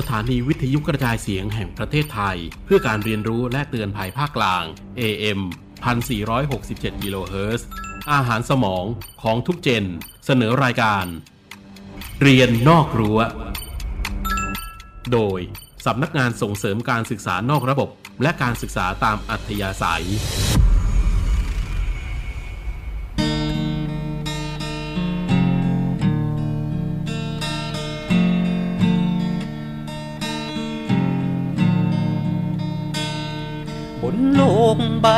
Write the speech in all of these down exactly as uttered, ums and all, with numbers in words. สถานีวิทยุกระจายเสียงแห่งประเทศไทยเพื่อการเรียนรู้และเตือนภัยภาคกลาง เอ เอ็ม หนึ่งพันสี่ร้อยหกสิบเจ็ด กิโลเฮิรตซ์อาหารสมองของทุกเจนเสนอรายการเรียนนอกรั้วโดยสำนักงานส่งเสริมการศึกษานอกระบบและการศึกษาตามอัธยาศัยบนโลกใบ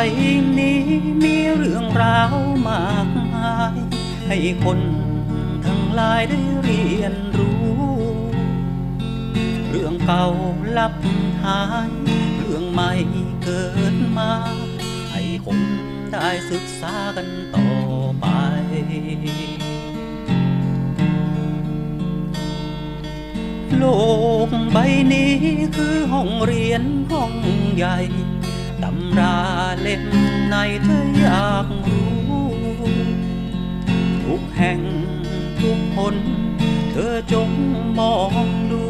นี้มีเรื่องราวมากมายให้คนทั้งหลายได้เรียนรู้เรื่องเก่าลับหายเรื่องใหม่เกิดมาให้คนได้ศึกษากันต่อไปโลกใบนี้คือห้องเรียนห้องใหญ่ตำราเล่มไหนเธออยากรู้ทุกแห่งทุกคนเธอจงมองดู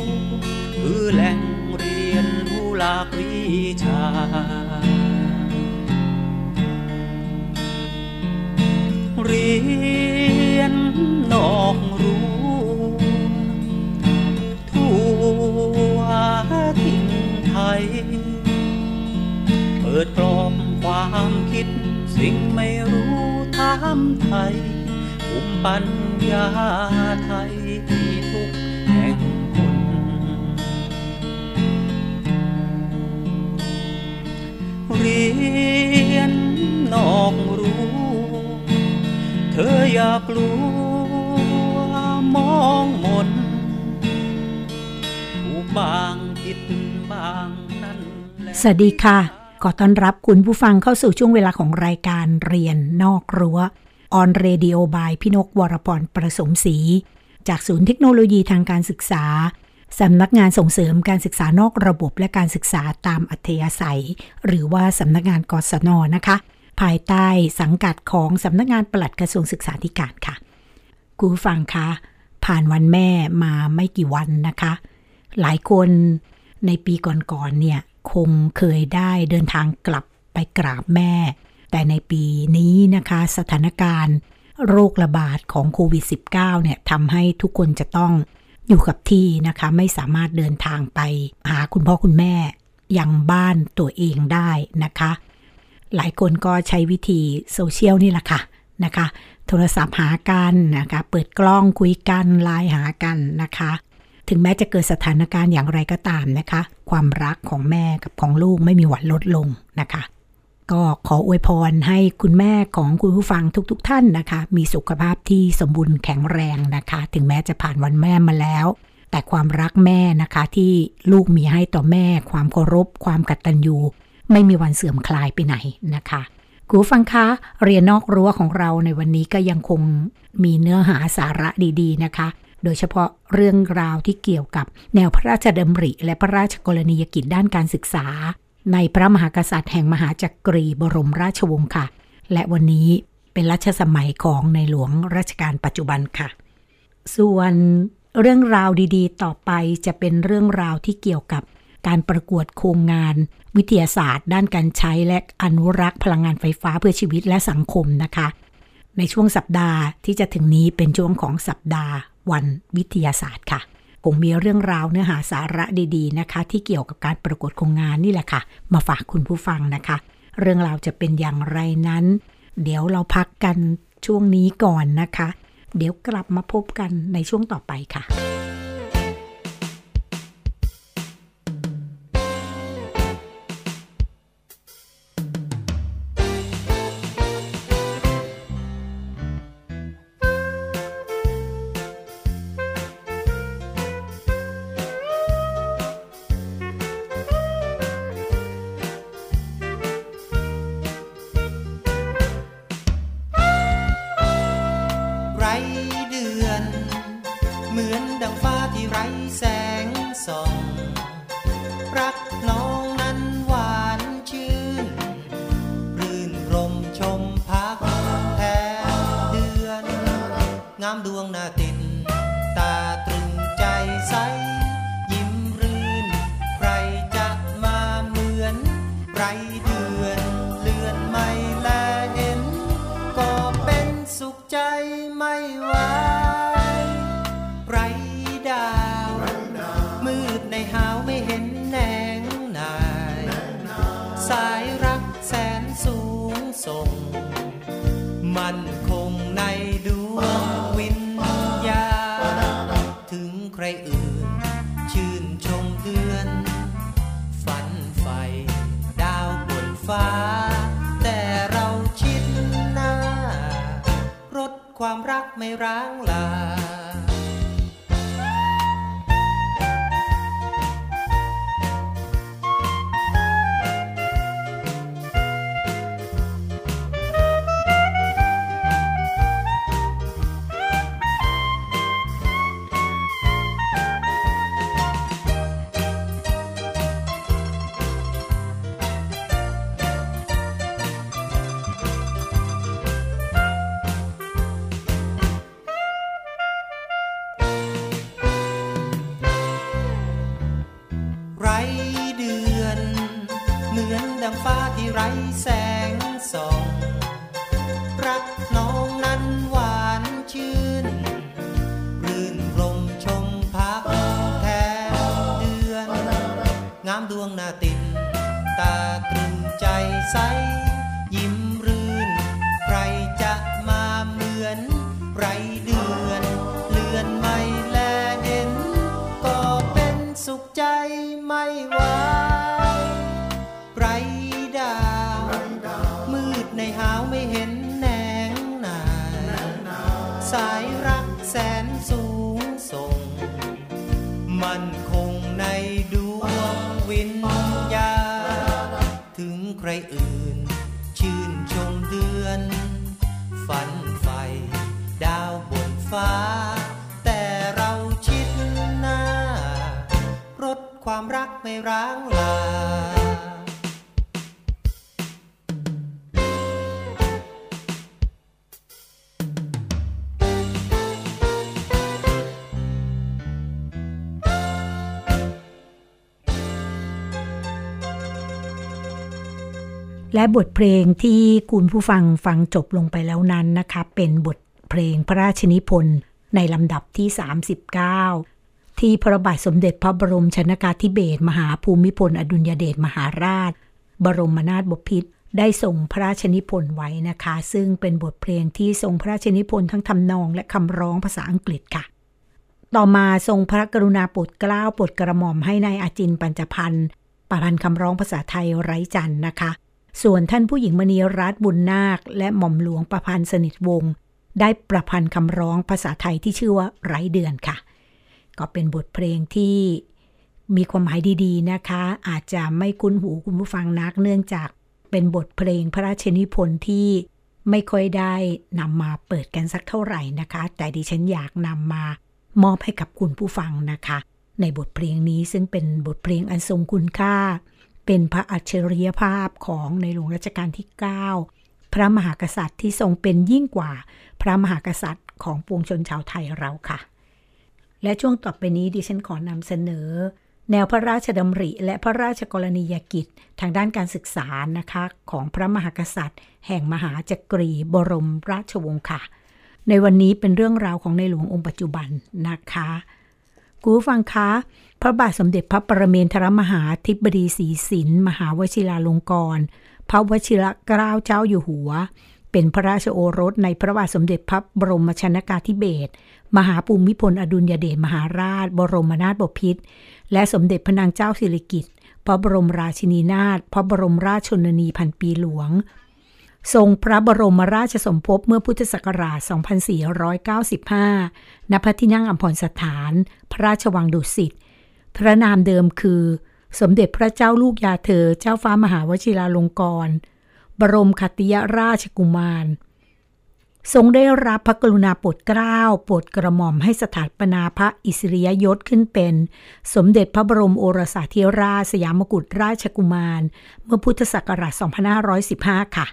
คือแหล่งเรียนผู้หลากวิชาเรียนนอกรู้ทั่วถิ่นไทยเปิดกรอบความคิดสิ่งไม่รู้ถามไทยภูมิปัญญาไทยที่ทุกแห่งคนเรียนนอกรู้เธออย่ากลัวมองมนถูกบางผิดบางนั่นสวัสดีค่ะขอต้อนรับคุณผู้ฟังเข้าสู่ช่วงเวลาของรายการเรียนนอกรั้ว On Radio by พี่นกวรพรประสมศรีจากศูนย์เทคโนโลยีทางการศึกษาสำนักงานส่งเสริมการศึกษานอกระบบและการศึกษาตามอัธยาศัยหรือว่าสำนักงานกศน.นะคะภายใต้สังกัดของสำนักงานปลัดกระทรวงศึกษาธิการค่ะคุณผู้ฟังคะผ่านวันแม่มาไม่กี่วันนะคะหลายคนในปีก่อนๆเนี่ยคงเคยได้เดินทางกลับไปกราบแม่แต่ในปีนี้นะคะสถานการณ์โรคระบาดของโควิด สิบเก้า เนี่ยทำให้ทุกคนจะต้องอยู่กับที่นะคะไม่สามารถเดินทางไปหาคุณพ่อคุณแม่ยังบ้านตัวเองได้นะคะหลายคนก็ใช้วิธีโซเชียลนี่แหละค่ะนะคะโทรศัพท์หากันนะคะเปิดกล้องคุยกันไลน์หากันนะคะถึงแม้จะเกิดสถานการณ์อย่างไรก็ตามนะคะความรักของแม่กับของลูกไม่มีวันลดลงนะคะก็ขออวยพรให้คุณแม่ของคุณผู้ฟังทุกๆท่านนะคะมีสุขภาพที่สมบูรณ์แข็งแรงนะคะถึงแม้จะผ่านวันแม่มาแล้วแต่ความรักแม่นะคะที่ลูกมีให้ต่อแม่ความเคารพความกตัญญูไม่มีวันเสื่อมคลายไปไหนนะคะคุณผู้ฟังคะเรียนนอกรั้วของเราในวันนี้ก็ยังคงมีเนื้อหาสาระดีๆนะคะโดยเฉพาะเรื่องราวที่เกี่ยวกับแนวพระราชดำริและพระราชกรณียกิจด้านการศึกษาในพระมหากษัตริย์แห่งมหาจักรีบรมราชวงศ์ค่ะและวันนี้เป็นรัชสมัยของในหลวงรัชกาลปัจจุบันค่ะส่วนเรื่องราวดีๆต่อไปจะเป็นเรื่องราวที่เกี่ยวกับการประกวดโครงงานวิทยาศาสตร์ด้านการใช้และอนุรักษ์พลังงานไฟฟ้าเพื่อชีวิตและสังคมนะคะในช่วงสัปดาห์ที่จะถึงนี้เป็นช่วงของสัปดาห์วันวิทยาศาสตร์ค่ะคงมีเรื่องราวเนื้อหาสาระดีๆนะคะที่เกี่ยวกับการประกวดโครงงานนี่แหละค่ะมาฝากคุณผู้ฟังนะคะเรื่องราวจะเป็นอย่างไรนั้นเดี๋ยวเราพักกันช่วงนี้ก่อนนะคะเดี๋ยวกลับมาพบกันในช่วงต่อไปค่ะดวงหน้าติดตาตรึงใจใสยิ้มเรื่อ รอื่นชื่นชมเพื่อนฝันใฝ่ดาวบนฟ้าแต่เราชิดหน้ารถความรักไม่ร้างลาไร้แสงส่องรักน้องนั้นหวานชื่นรื่นรมชมพักแทนเดือนงามดวงหน้าติดตาตรึงใจใสยิ้มรื่นใครจะมาเหมือนไรเดือนเลือนไม่แลเห็นก็เป็นสุขใจไม่ไหวไรในหาวไม่เห็นแหนงหนาสายรักแสนสูงส่งมันคงในดวงวิญญาณถึงใครอื่นชื่นชมเดือนฝันใฝ่ดาวบนฟ้าแต่เราชิดหน้ารถความรักไม่ร้างลาและบทเพลงที่คุณผู้ฟังฟังจบลงไปแล้วนั้นนะคะเป็นบทเพลงพระราชนิพนธ์ในลำดับที่สามสิบเก้าที่พระบาทสมเด็จพระบรมชนกาธิเบศรมหาภูมิพลอดุลยเดชมหาราชบรมนาถบพิตรได้ส่งพระราชนิพนธ์ไว้นะคะซึ่งเป็นบทเพลงที่ทรงพระราชนิพนธ์ทั้งทำนองและคำร้องภาษาอังกฤษค่ะต่อมาทรงพระกรุณาโปรดเกล้าโปรดกระหม่อมให้นายอาจินปัญจพันธ์ประพันธ์คำร้องภาษาไทยไร้จันทร์นะคะส่วนท่านผู้หญิงมณีรัตน์บุญนาคและหม่อมหลวงประพันธ์สนิทวงศ์ได้ประพันธ์คำร้องภาษาไทยที่ชื่อว่าไร้เดือนค่ะก็เป็นบทเพลงที่มีความหมายดีๆนะคะอาจจะไม่คุ้นหูคุณผู้ฟังนักเนื่องจากเป็นบทเพลงพระราชนิพนธ์ที่ไม่ค่อยได้นำมาเปิดกันสักเท่าไหร่นะคะแต่ดิฉันอยากนำมามอบให้กับคุณผู้ฟังนะคะในบทเพลงนี้ซึ่งเป็นบทเพลงอันทรงคุณค่าเป็นพระอัจฉริยภาพของในหลวงรัชกาลที่เก้าพระมหากษัตริย์ที่ทรงเป็นยิ่งกว่าพระมหากษัตริย์ของปวงชนชาวไทยเราค่ะและช่วงต่อไปนี้ดิฉันขอนำเสนอแนวพระราชดำริและพระราชกรณียกิจทางด้านการศึกษานะคะของพระมหากษัตริย์แห่งมหาจักรีบรมราชวงศ์ค่ะในวันนี้เป็นเรื่องราวของในหลวงองค์ปัจจุบันนะคะคุณผู้ฟังคะพระบาทสมเด็จพระปรเมนทรมหาธิบดีศรีสินมหาวชิราลงกรณ์พระวชิรเกล้าเจ้าอยู่หัวเป็นพระราชโอรสในพระบาทสมเด็จพระบรมชนกาธิเบศรมหาภูมิพลอดุลยเดชมหาราชบรมนาถบพิตรและสมเด็จพระนางเจ้าสิริกิติ์พระบรมราชินีนาถพระบรมราชชนนีพันปีหลวงทรงพระบรมราชสมภพเมื่อพุทธศักราช สองพันสี่ร้อยเก้าสิบห้า ณ พระที่นั่งอัมพรสถานพระราชวังดุสิตพระนามเดิมคือสมเด็จพระเจ้าลูกยาเธอเจ้าฟ้ามหาวชิราลงกรณ์บรมขัตติยราชกุมารทรงได้รับพระกรุณาโปรดเกล้าโปรดกระหม่อมให้สถาปนาพระอิสริยยศขึ้นเป็นสมเด็จพระบรมโอรสาธิราชสยามกุฎราชกุมารเมื่อพุทธศักราช สองพันห้าร้อยสิบห้า ค่ะ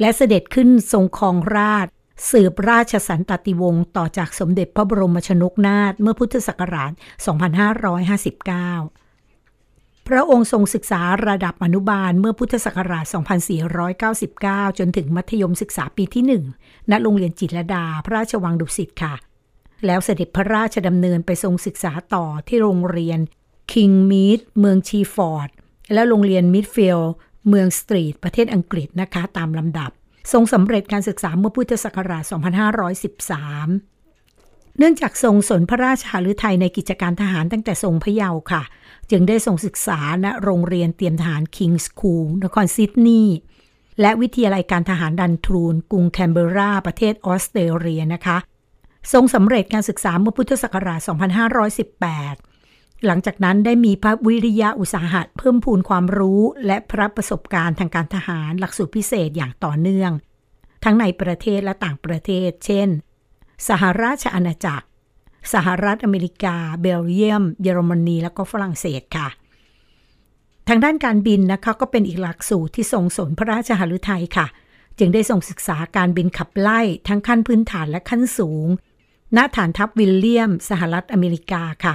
และเสด็จขึ้นทรงครองราชสืบราชสันตติวงศ์ต่อจากสมเด็จพระบรมชนกนาถเมื่อพุทธศักราช สองพันห้าร้อยห้าสิบเก้า พระองค์ทรงศึกษาระดับอนุบาลเมื่อพุทธศักราช สองพันสี่ร้อยเก้าสิบเก้า จนถึงมัธยมศึกษาปีที่หนึ่งณโรงเรียนจิตรลดาพระราชวังดุสิตค่ะแล้วเสด็จพระราชดำเนินไปทรงศึกษาต่อที่โรงเรียนคิงมีดเมืองชีฟอร์ดและโรงเรียนมิดฟิลด์เมืองสตรีทประเทศอังกฤษนะคะตามลำดับทรงสำเร็จการศึกษาเมื่อพุทธศักราช สองพันห้าร้อยสิบสาม เนื่องจากทรงสนพระราชหฤทัยในกิจการทหารตั้งแต่ทรงพระเยาว์ค่ะจึงได้ส่งศึกษาณโรงเรียนเตรียมทหารคิงส์สคูลนครซิดนีย์และวิทยาลัยการทหารดันทรูนกรุงแคนเบอร์ราประเทศออสเตรเลียนะคะทรงสำเร็จการศึกษาเมื่อพุทธศักราชสองพันห้าร้อยสิบแปดหลังจากนั้นได้มีพระวิริยะอุตสาหะเพิ่มพูนความรู้และพระประสบการณ์ทางการทหารหลักสูตรพิเศษอย่างต่อเนื่องทั้งในประเทศและต่างประเทศเช่นสหราชอาณาจักรสหรัฐอเมริกาเบลเยียมเยอรมนีและก็ฝรั่งเศสค่ะทางด้านการบินนะคะก็เป็นอีกหลักสูตรที่ทรงสนพระราชหฤทัยค่ะจึงได้ส่งศึกษาการบินขับไล่ทั้งขั้นพื้นฐานและขั้นสูงณฐานทัพวิลเลียมสหรัฐอเมริกาค่ะ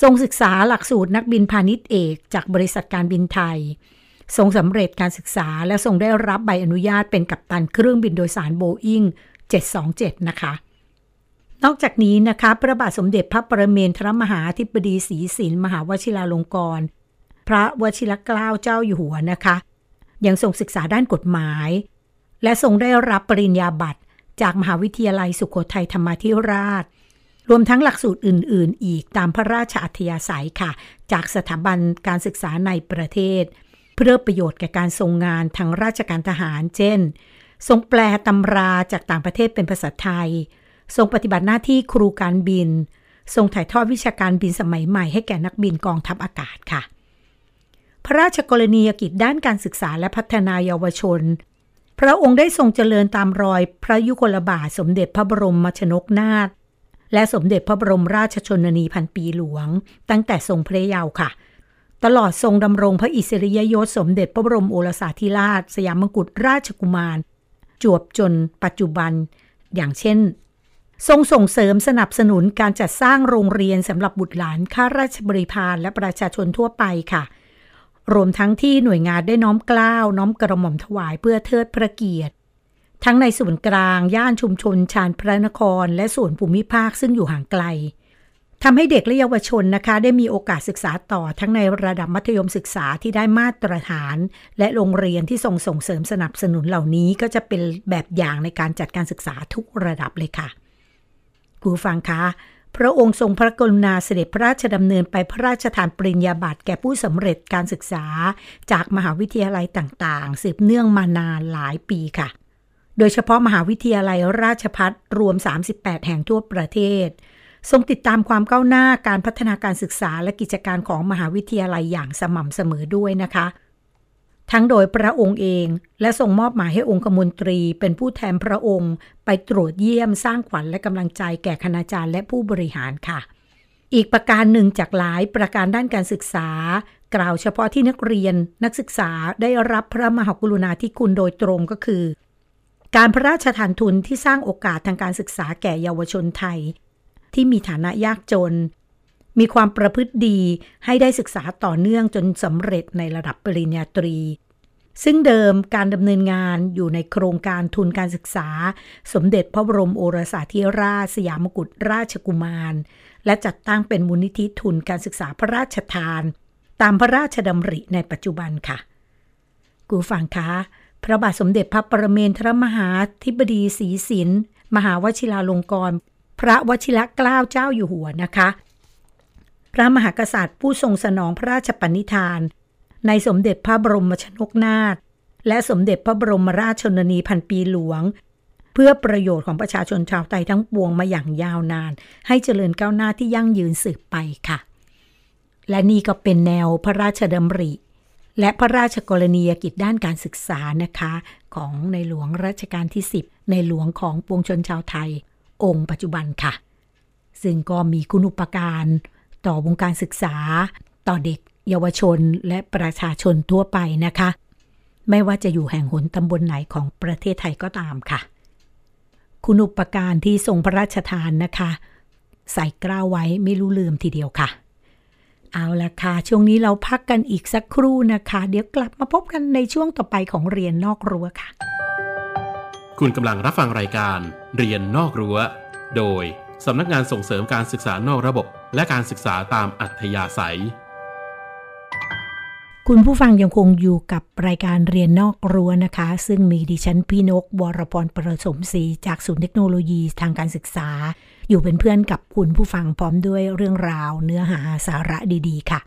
ทรงศึกษาหลักสูตรนักบินพาณิชย์เอกจากบริษัทการบินไทยทรงสำเร็จการศึกษาและทรงได้รับใบอนุญาตเป็นกัปตันเครื่องบินโดยสารโบอิ้งเจ็ดสองเจ็ดนะคะนอกจากนี้นะคะพระบาทสมเด็จพระปรเมนทรมหาธิบดีศรีสินมหาวชิราลงกรณ์พระวชิรเกล้าเจ้าอยู่หัวนะคะยังทรงศึกษาด้านกฎหมายและทรงได้รับปริญญาบัตรจากมหาวิทยาลัยสุโขทัยธรรมาธิราชรวมทั้งหลักสูตรอื่นๆอีกตามพระราชอัธยาศัยค่ะจากสถาบันการศึกษาในประเทศเพื่อประโยชน์แก่การทรงงานทางราชการทหารเช่นทรงแปลตำราจากต่างประเทศเป็นภาษาไทยทรงปฏิบัติหน้าที่ครูการบินทรงถ่ายทอดวิชาการบินสมัยใหม่ให้แก่นักบินกองทัพอากาศค่ะพระราชกรณียกิจด้านการศึกษาและพัฒนาเยาวชนพระองค์ได้ทรงเจริญตามรอยพระยุคลบาทสมเด็จพระบรมชนกนาถและสมเด็จพระบรมราชชนนีพันปีหลวงตั้งแต่ทรงพระเยาว์ค่ะตลอดทรงดำรงพระอิสริยยศสมเด็จพระบรมโอรสาธิราชสยามกุฎราชกุมารจวบจนปัจจุบันอย่างเช่นทรงส่งเสริมสนับสนุนการจัดสร้างโรงเรียนสำหรับบุตรหลานข้าราชบริพารและประชาชนทั่วไปค่ะรวมทั้งที่หน่วยงานได้น้อมเกล้าน้อมกระหม่อมถวายเพื่อเทิดพระเกียรติทั้งในส่วนกลางย่านชุมชนชานพระนครและส่วนภูมิภาคซึ่งอยู่ห่างไกลทำให้เด็กและเยาวชนนะคะได้มีโอกาสศึกษาต่อทั้งในระดับมัธยมศึกษาที่ได้มาตรฐานและโรงเรียนที่ส่งส่งเสริมสนับสนุนเหล่านี้ก็จะเป็นแบบอย่างในการจัดการศึกษาทุกระดับเลยค่ะคุณฟังคะพระองค์ทรงพระกรุณาเสด็จพระราชดำเนินไปพระราชทานปริญญาบัตรแก่ผู้สำเร็จการศึกษาจากมหาวิทยาลัยต่างๆสืบเนื่องมานานหลายปีค่ะโดยเฉพาะมหาวิทยาลัยราชภัฏรวมสามสิบแปดแห่งทั่วประเทศทรงติดตามความก้าวหน้าการพัฒนาการศึกษาและกิจการของมหาวิทยาลัยอย่างสม่ำเสมอด้วยนะคะทั้งโดยพระองค์เองและทรงมอบหมายให้องคมนตรีเป็นผู้แทนพระองค์ไปตรวจเยี่ยมสร้างขวัญและกำลังใจแก่คณาจารย์และผู้บริหารค่ะอีกประการหนึ่งจากหลายประการด้านการศึกษากล่าวเฉพาะที่นักเรียนนักศึกษาได้รับพระมหากรุณาธิคุณโดยตรงก็คือการพระราชทานทุนที่สร้างโอกาสทางการศึกษาแก่เยาวชนไทยที่มีฐานะยากจนมีความประพฤติดีให้ได้ศึกษาต่อเนื่องจนสำเร็จในระดับปริญญาตรีซึ่งเดิมการดำเนินงานอยู่ในโครงการทุนการศึกษาสมเด็จพระบรมโอรสาธิราชสยามกุฎราชกุมารและจัดตั้งเป็นมูลนิธิทุนการศึกษาพระราชทานตามพระราชดำริในปัจจุบันค่ะกูฟังคะพระบาทสมเด็จพระปรเมนทรมหาธิบดีศรีสินมหาวชิราลงกรณ์พระวชิรเกล้าเจ้าอยู่หัวนะคะพระมหากษัตริย์ผู้ทรงสนองพระราชปณิธานในสมเด็จพระบรมชนกนาถและสมเด็จพระบรมราชชนนีพันปีหลวงเพื่อประโยชน์ของประชาชนชาวไทยทั้งปวงมาอย่างยาวนานให้เจริญก้าวหน้าที่ยั่งยืนสืบไปค่ะและนี่ก็เป็นแนวพระราชดำริและพระราชกรณียกิจด้านการศึกษานะคะของในหลวงรัชกาลที่สิบในหลวงของปวงชนชาวไทยองค์ปัจจุบันค่ะซึ่งก็มีคุณูปการต่อวงการศึกษาต่อเด็กเยาวชนและประชาชนทั่วไปนะคะไม่ว่าจะอยู่แห่งหนตำบลไหนของประเทศไทยก็ตามค่ะคุณูปการที่ทรงพระราชทานนะคะใส่กล้าไว้ไม่รู้ลืมทีเดียวค่ะเอาละค่ะช่วงนี้เราพักกันอีกสักครู่นะคะเดี๋ยวกลับมาพบกันในช่วงต่อไปของเรียนนอกรั้วค่ะคุณกำลังรับฟังรายการเรียนนอกรั้วโดยสำนักงานส่งเสริมการศึกษานอกระบบและการศึกษาตามอัธยาศัย คุณผู้ฟังยังคงอยู่กับรายการเรียนนอกรั้วนะคะซึ่งมีดิฉันพี่นกวรพรประสมศรีจากศูนย์เทคโนโลยีทางการศึกษาอยู่เป็นเพื่อนกับคุณผู้ฟังพร้อมด้วยเรื่องราวเนื้อหาสาระดีๆค่ะ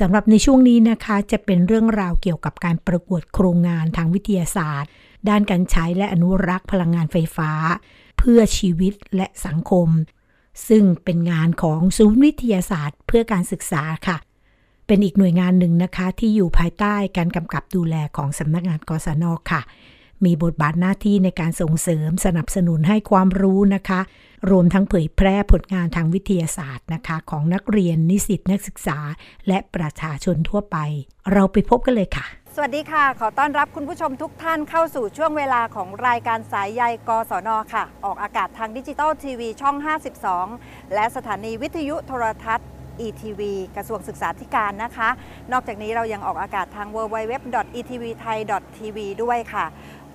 สำหรับในช่วงนี้นะคะจะเป็นเรื่องราวเกี่ยวกับการประกวดโครงงานทางวิทยาศาสตร์ด้านการใช้และอนุรักษ์พลังงานไฟฟ้าเพื่อชีวิตและสังคมซึ่งเป็นงานของศูนย์วิทยาศาสตร์เพื่อการศึกษาค่ะเป็นอีกหน่วยงานหนึ่งนะคะที่อยู่ภายใต้การกำกับดูแลของสำนักงานกศน.ค่ะมีบทบาทหน้าที่ในการส่งเสริมสนับสนุนให้ความรู้นะคะรวมทั้งเผยแพร่ผลงานทางวิทยาศาสตร์นะคะของนักเรียนนิสิตนักศึกษาและประชาชนทั่วไปเราไปพบกันเลยค่ะสวัสดีค่ะขอต้อนรับคุณผู้ชมทุกท่านเข้าสู่ช่วงเวลาของรายการสายใยกศน.ค่ะออกอากาศทางดิจิตอลทีวีช่องห้าสิบสองและสถานีวิทยุโทรทัศน์อี ที วี กระทรวงศึกษาธิการนะคะนอกจากนี้เรายังออกอากาศทาง ดับเบิลยู ดับเบิลยู ดับเบิลยู ดอท อี ที วี ไทย ดอท ที วี ด้วยค่ะ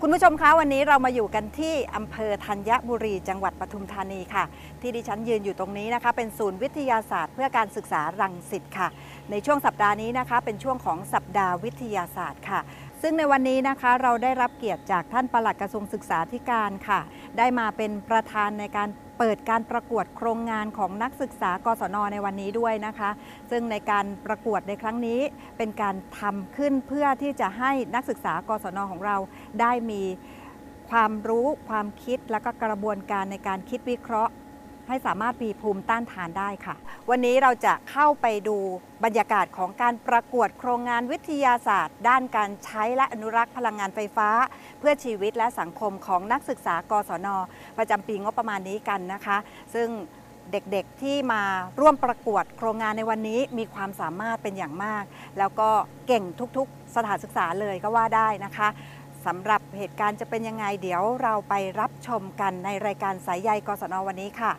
คุณผู้ชมคะวันนี้เรามาอยู่กันที่อำเภอธัญบุรีจังหวัดปทุมธานีค่ะที่ดิฉันยืนอยู่ตรงนี้นะคะเป็นศูนย์วิทยาศาสตร์เพื่อการศึกษารังสิตค่ะในช่วงสัปดาห์นี้นะคะเป็นช่วงของสัปดาห์วิทยาศาสตร์ค่ะซึ่งในวันนี้นะคะเราได้รับเกียรติจากท่านปลัดกระทรวงศึกษาธิการค่ะได้มาเป็นประธานในการเปิดการประกวดโครงงานของนักศึกษากศน.ในวันนี้ด้วยนะคะซึ่งในการประกวดในครั้งนี้เป็นการทำขึ้นเพื่อที่จะให้นักศึกษากศน.ของเราได้มีความรู้ความคิดและก็กระบวนการในการคิดวิเคราะห์ให้สามารถมีภูมิต้านทานได้ค่ะวันนี้เราจะเข้าไปดูบรรยากาศของการประกวดโครงงานวิทยาศาสตร์ด้านการใช้และอนุรักษ์พลังงานไฟฟ้าเพื่อชีวิตและสังคมของนักศึกษากศน.ประจำปีงบประมาณนี้กันนะคะซึ่งเด็กๆที่มาร่วมประกวดโครงงานในวันนี้มีความสามารถเป็นอย่างมากแล้วก็เก่งทุกๆสถานศึกษาเลยก็ว่าได้นะคะสำหรับเหตุการณ์จะเป็นยังไงเดี๋ยวเราไปรับชมกันในรายการสายใยกศน.วันนี้ค่ะ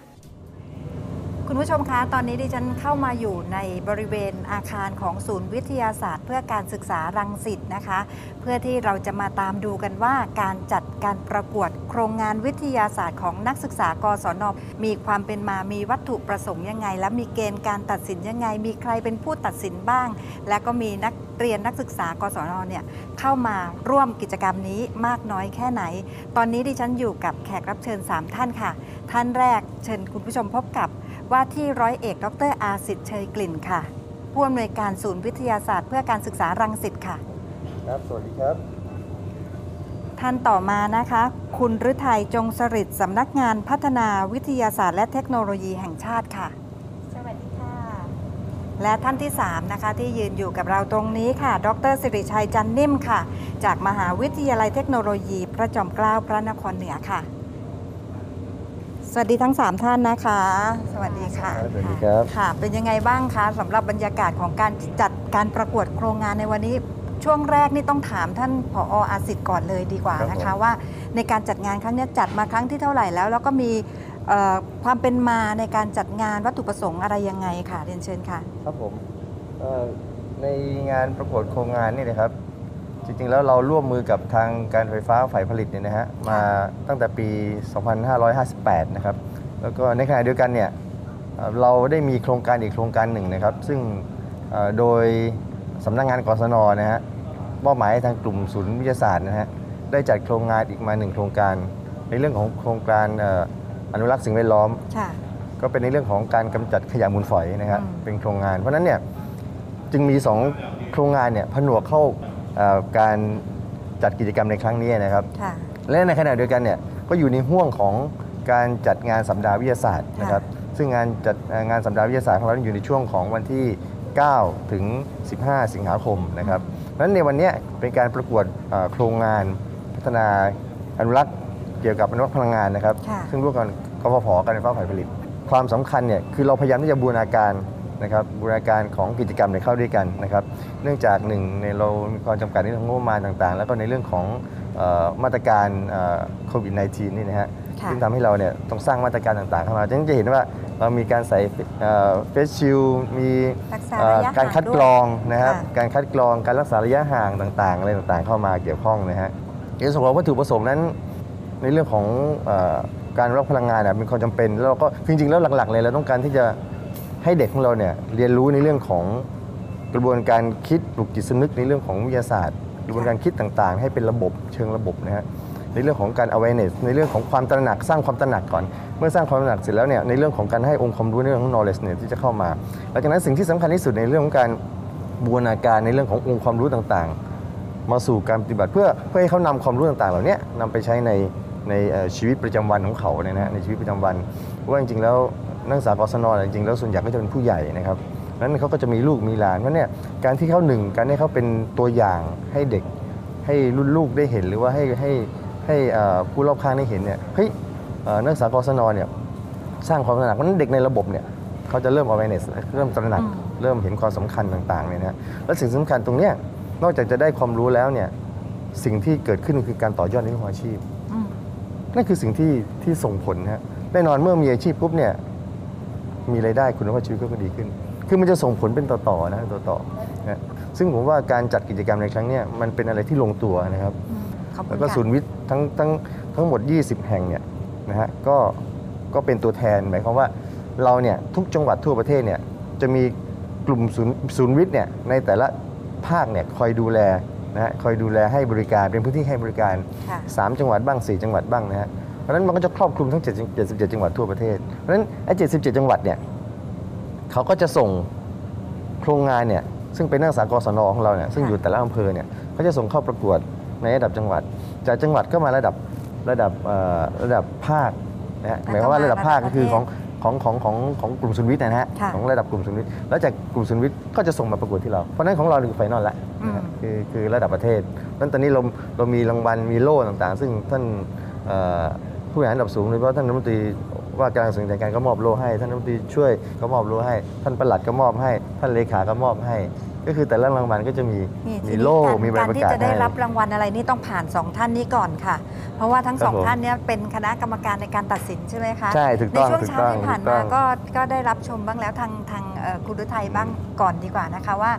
คุณผู้ชมคะตอนนี้ดิฉันเข้ามาอยู่ในบริเวณอาคารของศูนย์วิทยาศาสตร์เพื่อการศึกษารังสิตนะคะเพื่อที่เราจะมาตามดูกันว่าการจัดการประกวดโครงงานวิทยาศาสตร์ของนักศึกษากศน.มีความเป็นมามีวัตถุประสงค์ยังไงและมีเกณฑ์การตัดสินยังไงมีใครเป็นผู้ตัดสินบ้างและก็มีนักเรียนนักศึกษากศน.เนี่ยเข้ามาร่วมกิจกรรมนี้มากน้อยแค่ไหนตอนนี้ดิฉันอยู่กับแขกรับเชิญสามท่านค่ะท่านแรกเชิญคุณผู้ชมพบกับว่าที่ร้อยเอกดร.อาสิทธิ์เชยกลิ่นค่ะผู้อำนวยการศูนย์วิทยาศาสตร์เพื่อการศึกษารังสิตค่ะครับสวัสดีครับท่านต่อมานะคะคุณฤทัยจงสฤทธิ์สำนักงานพัฒนาวิทยาศาสตร์และเทคโนโลยีแห่งชาติค่ะสวัสดีค่ะและท่านที่สามนะคะที่ยืนอยู่กับเราตรงนี้ค่ะดร.สิริชัยจันนิ่มค่ะจากมหาวิทยาลัยเทคโนโลยีพระจอมเกล้าพระนครเหนือค่ะสวัสดีทั้งสามท่านนะคะสวัสดีค่ะสวัสดีครับค่ะเป็นยังไงบ้างคะสำหรับบรรยากาศของการจัดการประกวดโครงงานในวันนี้ช่วงแรกนี่ต้องถามท่านผอ.อาสิทธิ์ก่อนเลยดีกว่านะคะว่าในการจัดงานครั้งนี้จัดมาครั้งที่เท่าไหร่แล้วแล้วก็มีความเป็นมาในการจัดงานวัตถุประสงค์อะไรยังไงค่ะเรียนเชิญค่ะครับผมในงานประกวดโครงงานนี่นะครับจริงๆแล้วเราร่วมมือกับทางการไฟฟ้าฝ่ายผลิตเนี่ยนะฮะมาตั้งแต่ปีสองพันห้าร้อยห้าสิบแปดนะครับแล้วก็ในขณะเดียวกันเนี่ยเราได้มีโครงการอีกโครงการหนึ่งนะครับซึ่งโดยสำนักงานกศน.นะฮะมอบหมายทางกลุ่มศูนย์วิทยาศาสตร์นะฮะได้จัดโครงงานอีกมาหนึ่งโครงการในเรื่องของโครงการอนุรักษ์สิ่งแวดล้อมก็เป็นในเรื่องของการกำจัดขยะมูลฝอยนะครับเป็นโครงงานเพราะนั้นเนี่ยจึงมีสองโครงงานเนี่ยผนวกเข้าการจัดกิจกรรมในครั้งนี้นะครับและในขณะเดียวกันเนี่ยก็อยู่ในห่วงของการจัดงานสัปดาห์วิทยาศาสตร์นะครับซึ่งงานจัดงานสัปดาห์วิทยาศาสตร์ของเราอยู่ในช่วงของวันที่เก้าถึงสิบห้าสิงหาคมนะครับนั้นในวันนี้เป็นการประกวดโครงงานพัฒนาอนุรักษ์เกี่ยวกับอนุรักษ์พลังงานนะครับซึ่งร่วมกันกฟผ.การไฟฟ้าฝ่ายผลิตความสำคัญเนี่ยคือเราพยายามที่จะบูรณาการนะครับบูรณาการของกิจกรรมในเข้าด้วยกันนะครับเนื่องจากหนึ่งในเรามีความจำกัดในเรื่องงบประมาณต่างๆแล้วก็ในเรื่องของมาตรการโควิด สิบเก้า นี่นะฮะซึ่งทำให้เราเนี่ยต้องสร้างมาตรการต่างๆเข้ามาจึงจะเห็นว่าเรามีการใส่เฟสชิลมีการคัดกรองนะครับการคัดกรองการรักษาระยะห่างต่างๆอะไรต่างๆเข้ามาเกี่ยวข้องนะฮะในส่วนของวัตถุประสงค์นั้นในเรื่องของการรักพลังงานเป็นความจำเป็นแล้วก็จริงๆแล้วหลักๆเลยเราต้องการที่จะให้เด็กของเราเนี่ยเรียนรู้ในเรื่องของ กระบวนการคิดปลุกจิตสำนึกในเรื่องของวิทยาศาสตร์กระบวนการคิดต่างๆให้เป็นระบบเชิงระบบนะฮะในเรื่องของการ awareness ในเรื่องของความตระหนักสร้างความตระหนักก่อนเมื่อสร้างความตระหนักเสร็จแล้วเนี่ยในเรื่องของการให้องค์ความรู้ในเรื่องของ knowledge เนี่ยที่จะเข้ามาหลังจากนั้นสิ่งที่สำคัญที่สุดในเรื่องของการบูรณาการในเรื่องขององค์ความรู้ต่างๆมาสู่การปฏิบัติเพื่อเพื่อให้เขานำความรู้ต่างๆเหล่านี้นำไปใช้ในในชีวิตประจำวันของเขาเนี่ยนะในชีวิตประจำวันว่าจริงๆแล้วนักศึกษากศน.จริงๆแล้วส่วนใหญ่ก็จะเป็นผู้ใหญ่นะครับนั้นเขาก็จะมีลูกมีหลานเพราะเนี่ยการที่เขาหนึ่งการให้เขาเป็นตัวอย่างให้เด็กให้รุ่นลูกได้เห็นหรือว่าให้ให้ให้ผู้รอบข้างได้เห็นเนี่ยเฮ้ยนักศึกษากศน.เนี่ยสร้างความตระหนักเพราะนั้นเด็กในระบบเนี่ยเขาจะเริ่ม awareness เริ่มตระหนักเริ่มเห็นความสำคัญต่างๆเนี่ยนะและสิ่งสำคัญตรงเนี้ยนอกจากจะได้ความรู้แล้วเนี่ยสิ่งที่เกิดขึ้นคือการต่อยอดในอาชีพนั่นคือสิ่งที่ที่ส่งผลฮะแน่นอนเมื่อมีอาชีพปุ๊บเนี่ยมีรายได้คุณภาพชีวิตก็ดีขึ้นคือมันจะส่งผลเป็นต่อๆนะต่อๆนะซึ่งผมว่าการจัดกิจกรรมในครั้งนี้มันเป็นอะไรที่ลงตัวนะครับแล้วก็ศูนย์วิทย์ทั้งทั้งทั้งหมดยี่สิบแห่งเนี่ยนะฮะก็ก็เป็นตัวแทนหมายความว่าเราเนี่ยทุกจังหวัดทั่วประเทศเนี่ยจะมีกลุ่มศูนย์ศูนย์วิทย์เนี่ยในแต่ละภาคเนี่ยคอยดูแลนะฮะคอยดูแลให้บริการเป็นพื้นที่ให้บริการสามจังหวัดบ้างสี่จังหวัดบ้างนะฮะเพราะนั้นมันก็จะครอบคลุมทั้งเจ็ดสิบเจ็ดจังหวัดทั่วประเทศเพราะนั้นไอ้เจ็ดสิบเจ็ดจังหวัดเนี่ยเขาก็จะส่งโครงงานเนี่ยซึ่งเป็นนักศึกษากศน.ของเราเนี่ยซึ่งอยู่แต่ละอำเภอเนี่ยเขาจะส่งเข้าประกวดในระดับจังหวัดจากจังหวัดก็มาระดับระดับระดับภาคนะฮะหมายความว่าระดับภาคก็คือของของของของของกลุ่มศูนย์วิทย์นะฮะของระดับกลุ่มศูนย์วิทย์แล้วจากกลุ่มศูนย์วิทย์ก็จะส่งมาประกวดที่เราเพราะนั้นของเราคือไฟนอลละคือคือระดับประเทศนั้นตอนนี้เราเรามีรางวัลมีโล่ต่างๆซึ่งท่านผู้บริหารระดับสูงโดยเฉพาะท่านรัฐมนตรีว่าการกระทรวงการคลังก็มอบโล่ให้ท่านรัฐมนตรีช่วยก็มอบโล่ให้ท่านปลัดก็มอบให้ท่านเลขาก็มอบให้ก็คือแต่ละรางวัลก็จะมีมีโล่มีใบประกาศการที่จะได้รับรางวัลอะไรนี่ต้องผ่านสองท่านนี้ก่อนค่ะเพราะว่าทั้งสองท่านนี้เป็นคณะกรรมการในการตัดสินใช่ไหมคะใช่ถูกต้องในช่วงเช้าที่ผ่านมาก็ก็ได้รับชมบ้างแล้วทางทางคุณฤทัยบ้างก่อนดีกว่านะคะว่า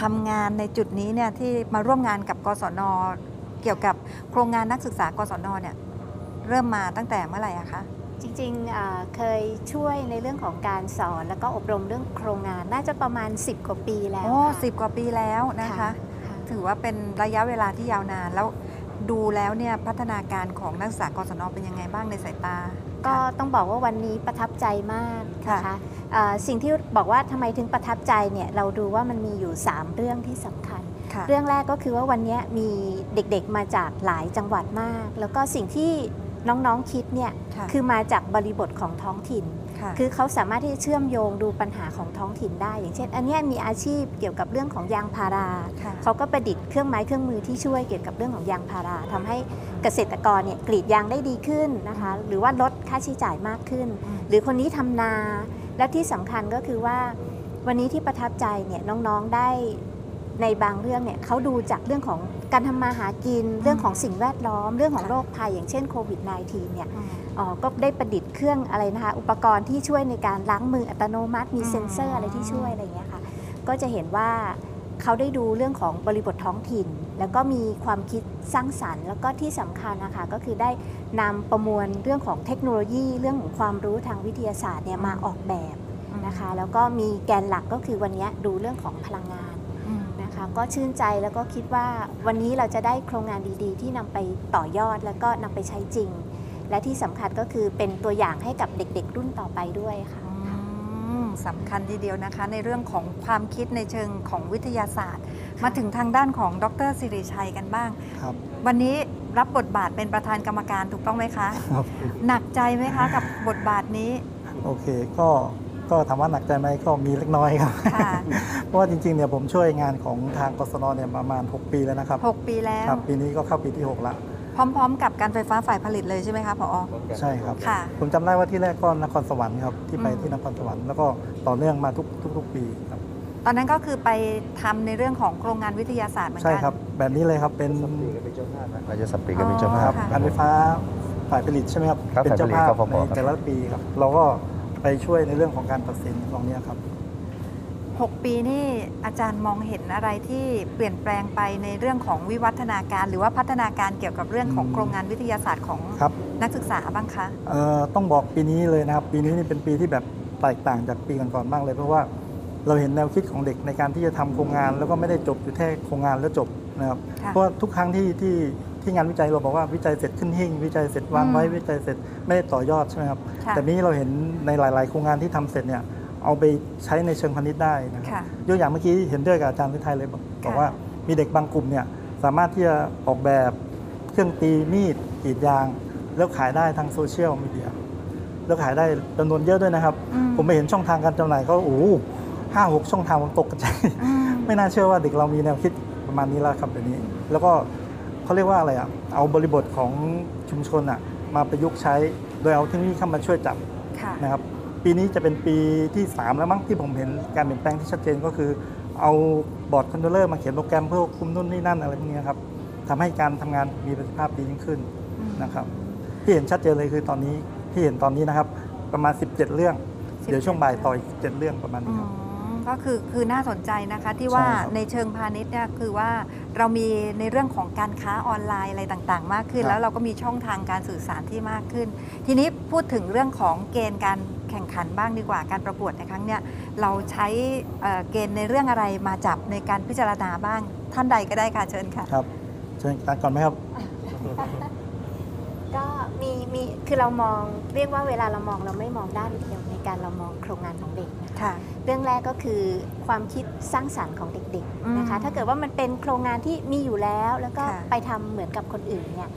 ทำงานในจุดนี้เนี่ยที่มาร่วมงานกับกศน.เกี่ยวกับโครงงานนักศึกษากศน.เนี่ยเริ่มมาตั้งแต่เมื่อไหร่อะคะจริงๆเคยช่วยในเรื่องของการสอนแล้วก็อบรมเรื่องโครงงานน่าจะประมาณสิบกว่าปีแล้วโอ้สิบกว่าปีแล้วนะคะถือว่าเป็นระยะเวลาที่ยาวนานแล้วดูแล้วเนี่ยพัฒนาการของนักศึกษากศน.เป็นยังไงบ้างในสายตาก็ต้องบอกว่าวันนี้ประทับใจมากนะคะสิ่งที่บอกว่าทำไมถึงประทับใจเนี่ยเราดูว่ามันมีอยู่สามเรื่องที่สำคัญเรื่องแรกก็คือว่าวันนี้มีเด็กๆมาจากหลายจังหวัดมากแล้วก็สิ่งที่น้องๆคิดเนี่ยคือมาจากบริบทของท้องถิ่นคือเขาสามารถที่จะเชื่อมโยงดูปัญหาของท้องถิ่นได้อย่างเช่นอันนี้มีอาชีพเกี่ยวกับเรื่องของยางพาราเขาก็ประดิษฐ์เครื่องไม้เครื่องมือที่ช่วยเกี่ยวกับเรื่องของยางพาราทำให้เกษตรกรเนี่ยกรีดยางได้ดีขึ้นนะคะหรือว่าลดค่าใช้จ่ายมากขึ้นหรือคนนี้ทำนาและที่สำคัญก็คือว่าวันนี้ที่ประทับใจเนี่ยน้องๆได้ในบางเรื่องเนี่ยเขาดูจากเรื่องของการทำมาหากินเรื่องของสิ่งแวดล้อมเรื่องของโรคภัยอย่างเช่นโควิด สิบเก้า เนี่ยก็ได้ประดิษฐ์เครื่องอะไรนะคะอุปกรณ์ที่ช่วยในการล้างมืออัตโนมัติมีเซ็นเซอร์อะไรที่ช่วยอะไรอย่างเงี้ยค่ะก็จะเห็นว่าเขาได้ดูเรื่องของบริบทท้องถิ่นแล้วก็มีความคิดสร้างสรรค์แล้วก็ที่สำคัญนะคะก็คือได้นำประมวลเรื่องของเทคโนโลยีเรื่องของความรู้ทางวิทยาศาสตร์เนี่ยมาออกแบบนะคะแล้วก็มีแกนหลักก็คือวันนี้ดูเรื่องของพลังงานก็ชื่นใจแล้วก็คิดว่าวันนี้เราจะได้โครงงานดีๆที่นำไปต่อยอดแล้วก็นำไปใช้จริงและที่สำคัญก็คือเป็นตัวอย่างให้กับเด็กๆรุ่นต่อไปด้วยค่ะสำคัญทีเดียวนะคะในเรื่องของความคิดในเชิงของวิทยาศาสตร์มาถึงทางด้านของดร.สิริชัยกันบ้างวันนี้รับบทบาทเป็นประธานกรรมการถูกต้องไหมคะหนักใจไหมคะกับบทบาทนี้โอเคก็ก็ถามว่าหนักใจไหมก็มีเล็กน้อยครับเพราะว่าจริงๆเนี่ยผมช่วยงานของทางกศน.เนี่ยประมาณหกปีแล้วนะครับหกปีแล้วครับปีนี้ก็เข้าปีที่หกละพร้อมๆกับการไฟฟ้าฝ่ายผลิตเลยใช่ไหมคะผอ.ใช่ครับผมจำได้ว่าที่แรกก็นครสวรรค์ครับที่ไปที่นครสวรรค์แล้วก็ต่อเนื่องมาทุกๆปีครับตอนนั้นก็คือไปทำในเรื่องของโครงงานวิทยาศาสตร์เหมือนกันใช่ครับแบบนี้เลยครับเป็นสับปีกับเป็นเจ้าภาพเราจะสับปีกับเป็นเจ้าภาพการไฟฟ้าฝ่ายผลิตใช่ไหมครับเป็นเจ้าภาพในแต่ละปีครับเราก็ไปช่วยในเรื่องของการตัดสินตรงนี้ครับหกปีนี่อาจารย์มองเห็นอะไรที่เปลี่ยนแปลงไปในเรื่องของวิวัฒนาการหรือว่าพัฒนาการเกี่ยวกับเรื่องของโครงงานวิทยาศาสตร์ของนักศึกษาบ้างคะเอ่อต้องบอกปีนี้เลยนะครับปีนี้นี่เป็นปีที่แบบแตกต่างจากปีก่อนๆบ้างเลยเพราะว่า เราเห็นแนวคิดของเด็กในการที่จะทำโครงงานแล้วก็ไม่ได้จบอยู่แค่โครงงานแล้วจบนะครับเพราะทุกครั้งที่ที่ที่งานวิจัยเราบอกว่าวิจัยเสร็จขึ้นหิ้งวิจัยเสร็จวางไว้วิจัยเสร็จไม่ได้ต่อยอดใช่ไหมครับแต่นี้เราเห็นในหลายๆโครงงานที่ทำเสร็จเนี่ยเอาไปใช้ในเชิงพาณิชย์ได้นะครับยกอย่างเมื่อกี้เห็นด้วยกับอาจารย์วิทยเลยบอกว่ามีเด็กบางกลุ่มเนี่ยสามารถที่จะออกแบบเครื่องตีมีดกรีดยางแล้วขายได้ทางโซเชียลมีเดียแล้วขายได้จำนวนเยอะด้วยนะครับผมไปเห็นช่องทางการจำหน่ายเขาโอ้ห้าหกช่องทางมันตกกระจายไม่น่าเชื่อว่าเด็กเรามีแนวคิดประมาณนี้แล้วครับแบบนี้แล้วก็เขาเรียกว่าอะไรอ่ะเอาบริบทของชุมชนอ่ะมาประยุกต์ใช้โดยเอาเทคโนโลยีเข้ามาช่วยจับนะครับปีนี้จะเป็นปีที่สามแล้วมั้งที่ผมเห็นการเปลี่ยนแปลงที่ชัดเจนก็คือเอาบอร์ดคอนโทรลเลอร์มาเขียนโปรแกรมเพื่อคุมนู่นนี่นั่นอะไรพวกนี้ครับทำให้การทำงานมีประสิทธิภาพดียิ่งขึ้นนะครับที่เห็นชัดเจนเลยคือตอนนี้ที่เห็นตอนนี้นะครับประมาณสิบเจ็ดเรื่องเดี๋ยวช่วงบ่ายต่ออีกเจ็ดเรื่องประมาณนี้ครับก็คือคือน่าสนใจนะคะที่ว่าในเชิงพาณิชย์เนี่ยคือว่าเรามีในเรื่องของการค้าออนไลน์อะไรต่างๆมากขึ้นแล้วเราก็มีช่องทางการสื่อสารที่มากขึ้นทีนี้พูดถึงเรื่องของเกณฑ์การแข่งขันบ้างดีกว่าการประกวดในครั้งเนี้ยเราใช้เกณฑ์ในเรื่องอะไรมาจับในการพิจารณาบ้างท่านใดก็ได้ค่ะเชิญค่ะครับเชิญตัดก่อนไหมครับก็มีมีคือเรามองเรียกว่าเวลาเรามองเราไม่มองด้านเดียวในการเรามองโครงงานของเด็กค่ะเรื่องแรกก็คือความคิดสร้างสรรค์ของเด็กๆนะคะถ้าเกิดว่ามันเป็นโครงงานที่มีอยู่แล้วแล้วก็ไปทำเหมือนกับคนอื่นเนี่ย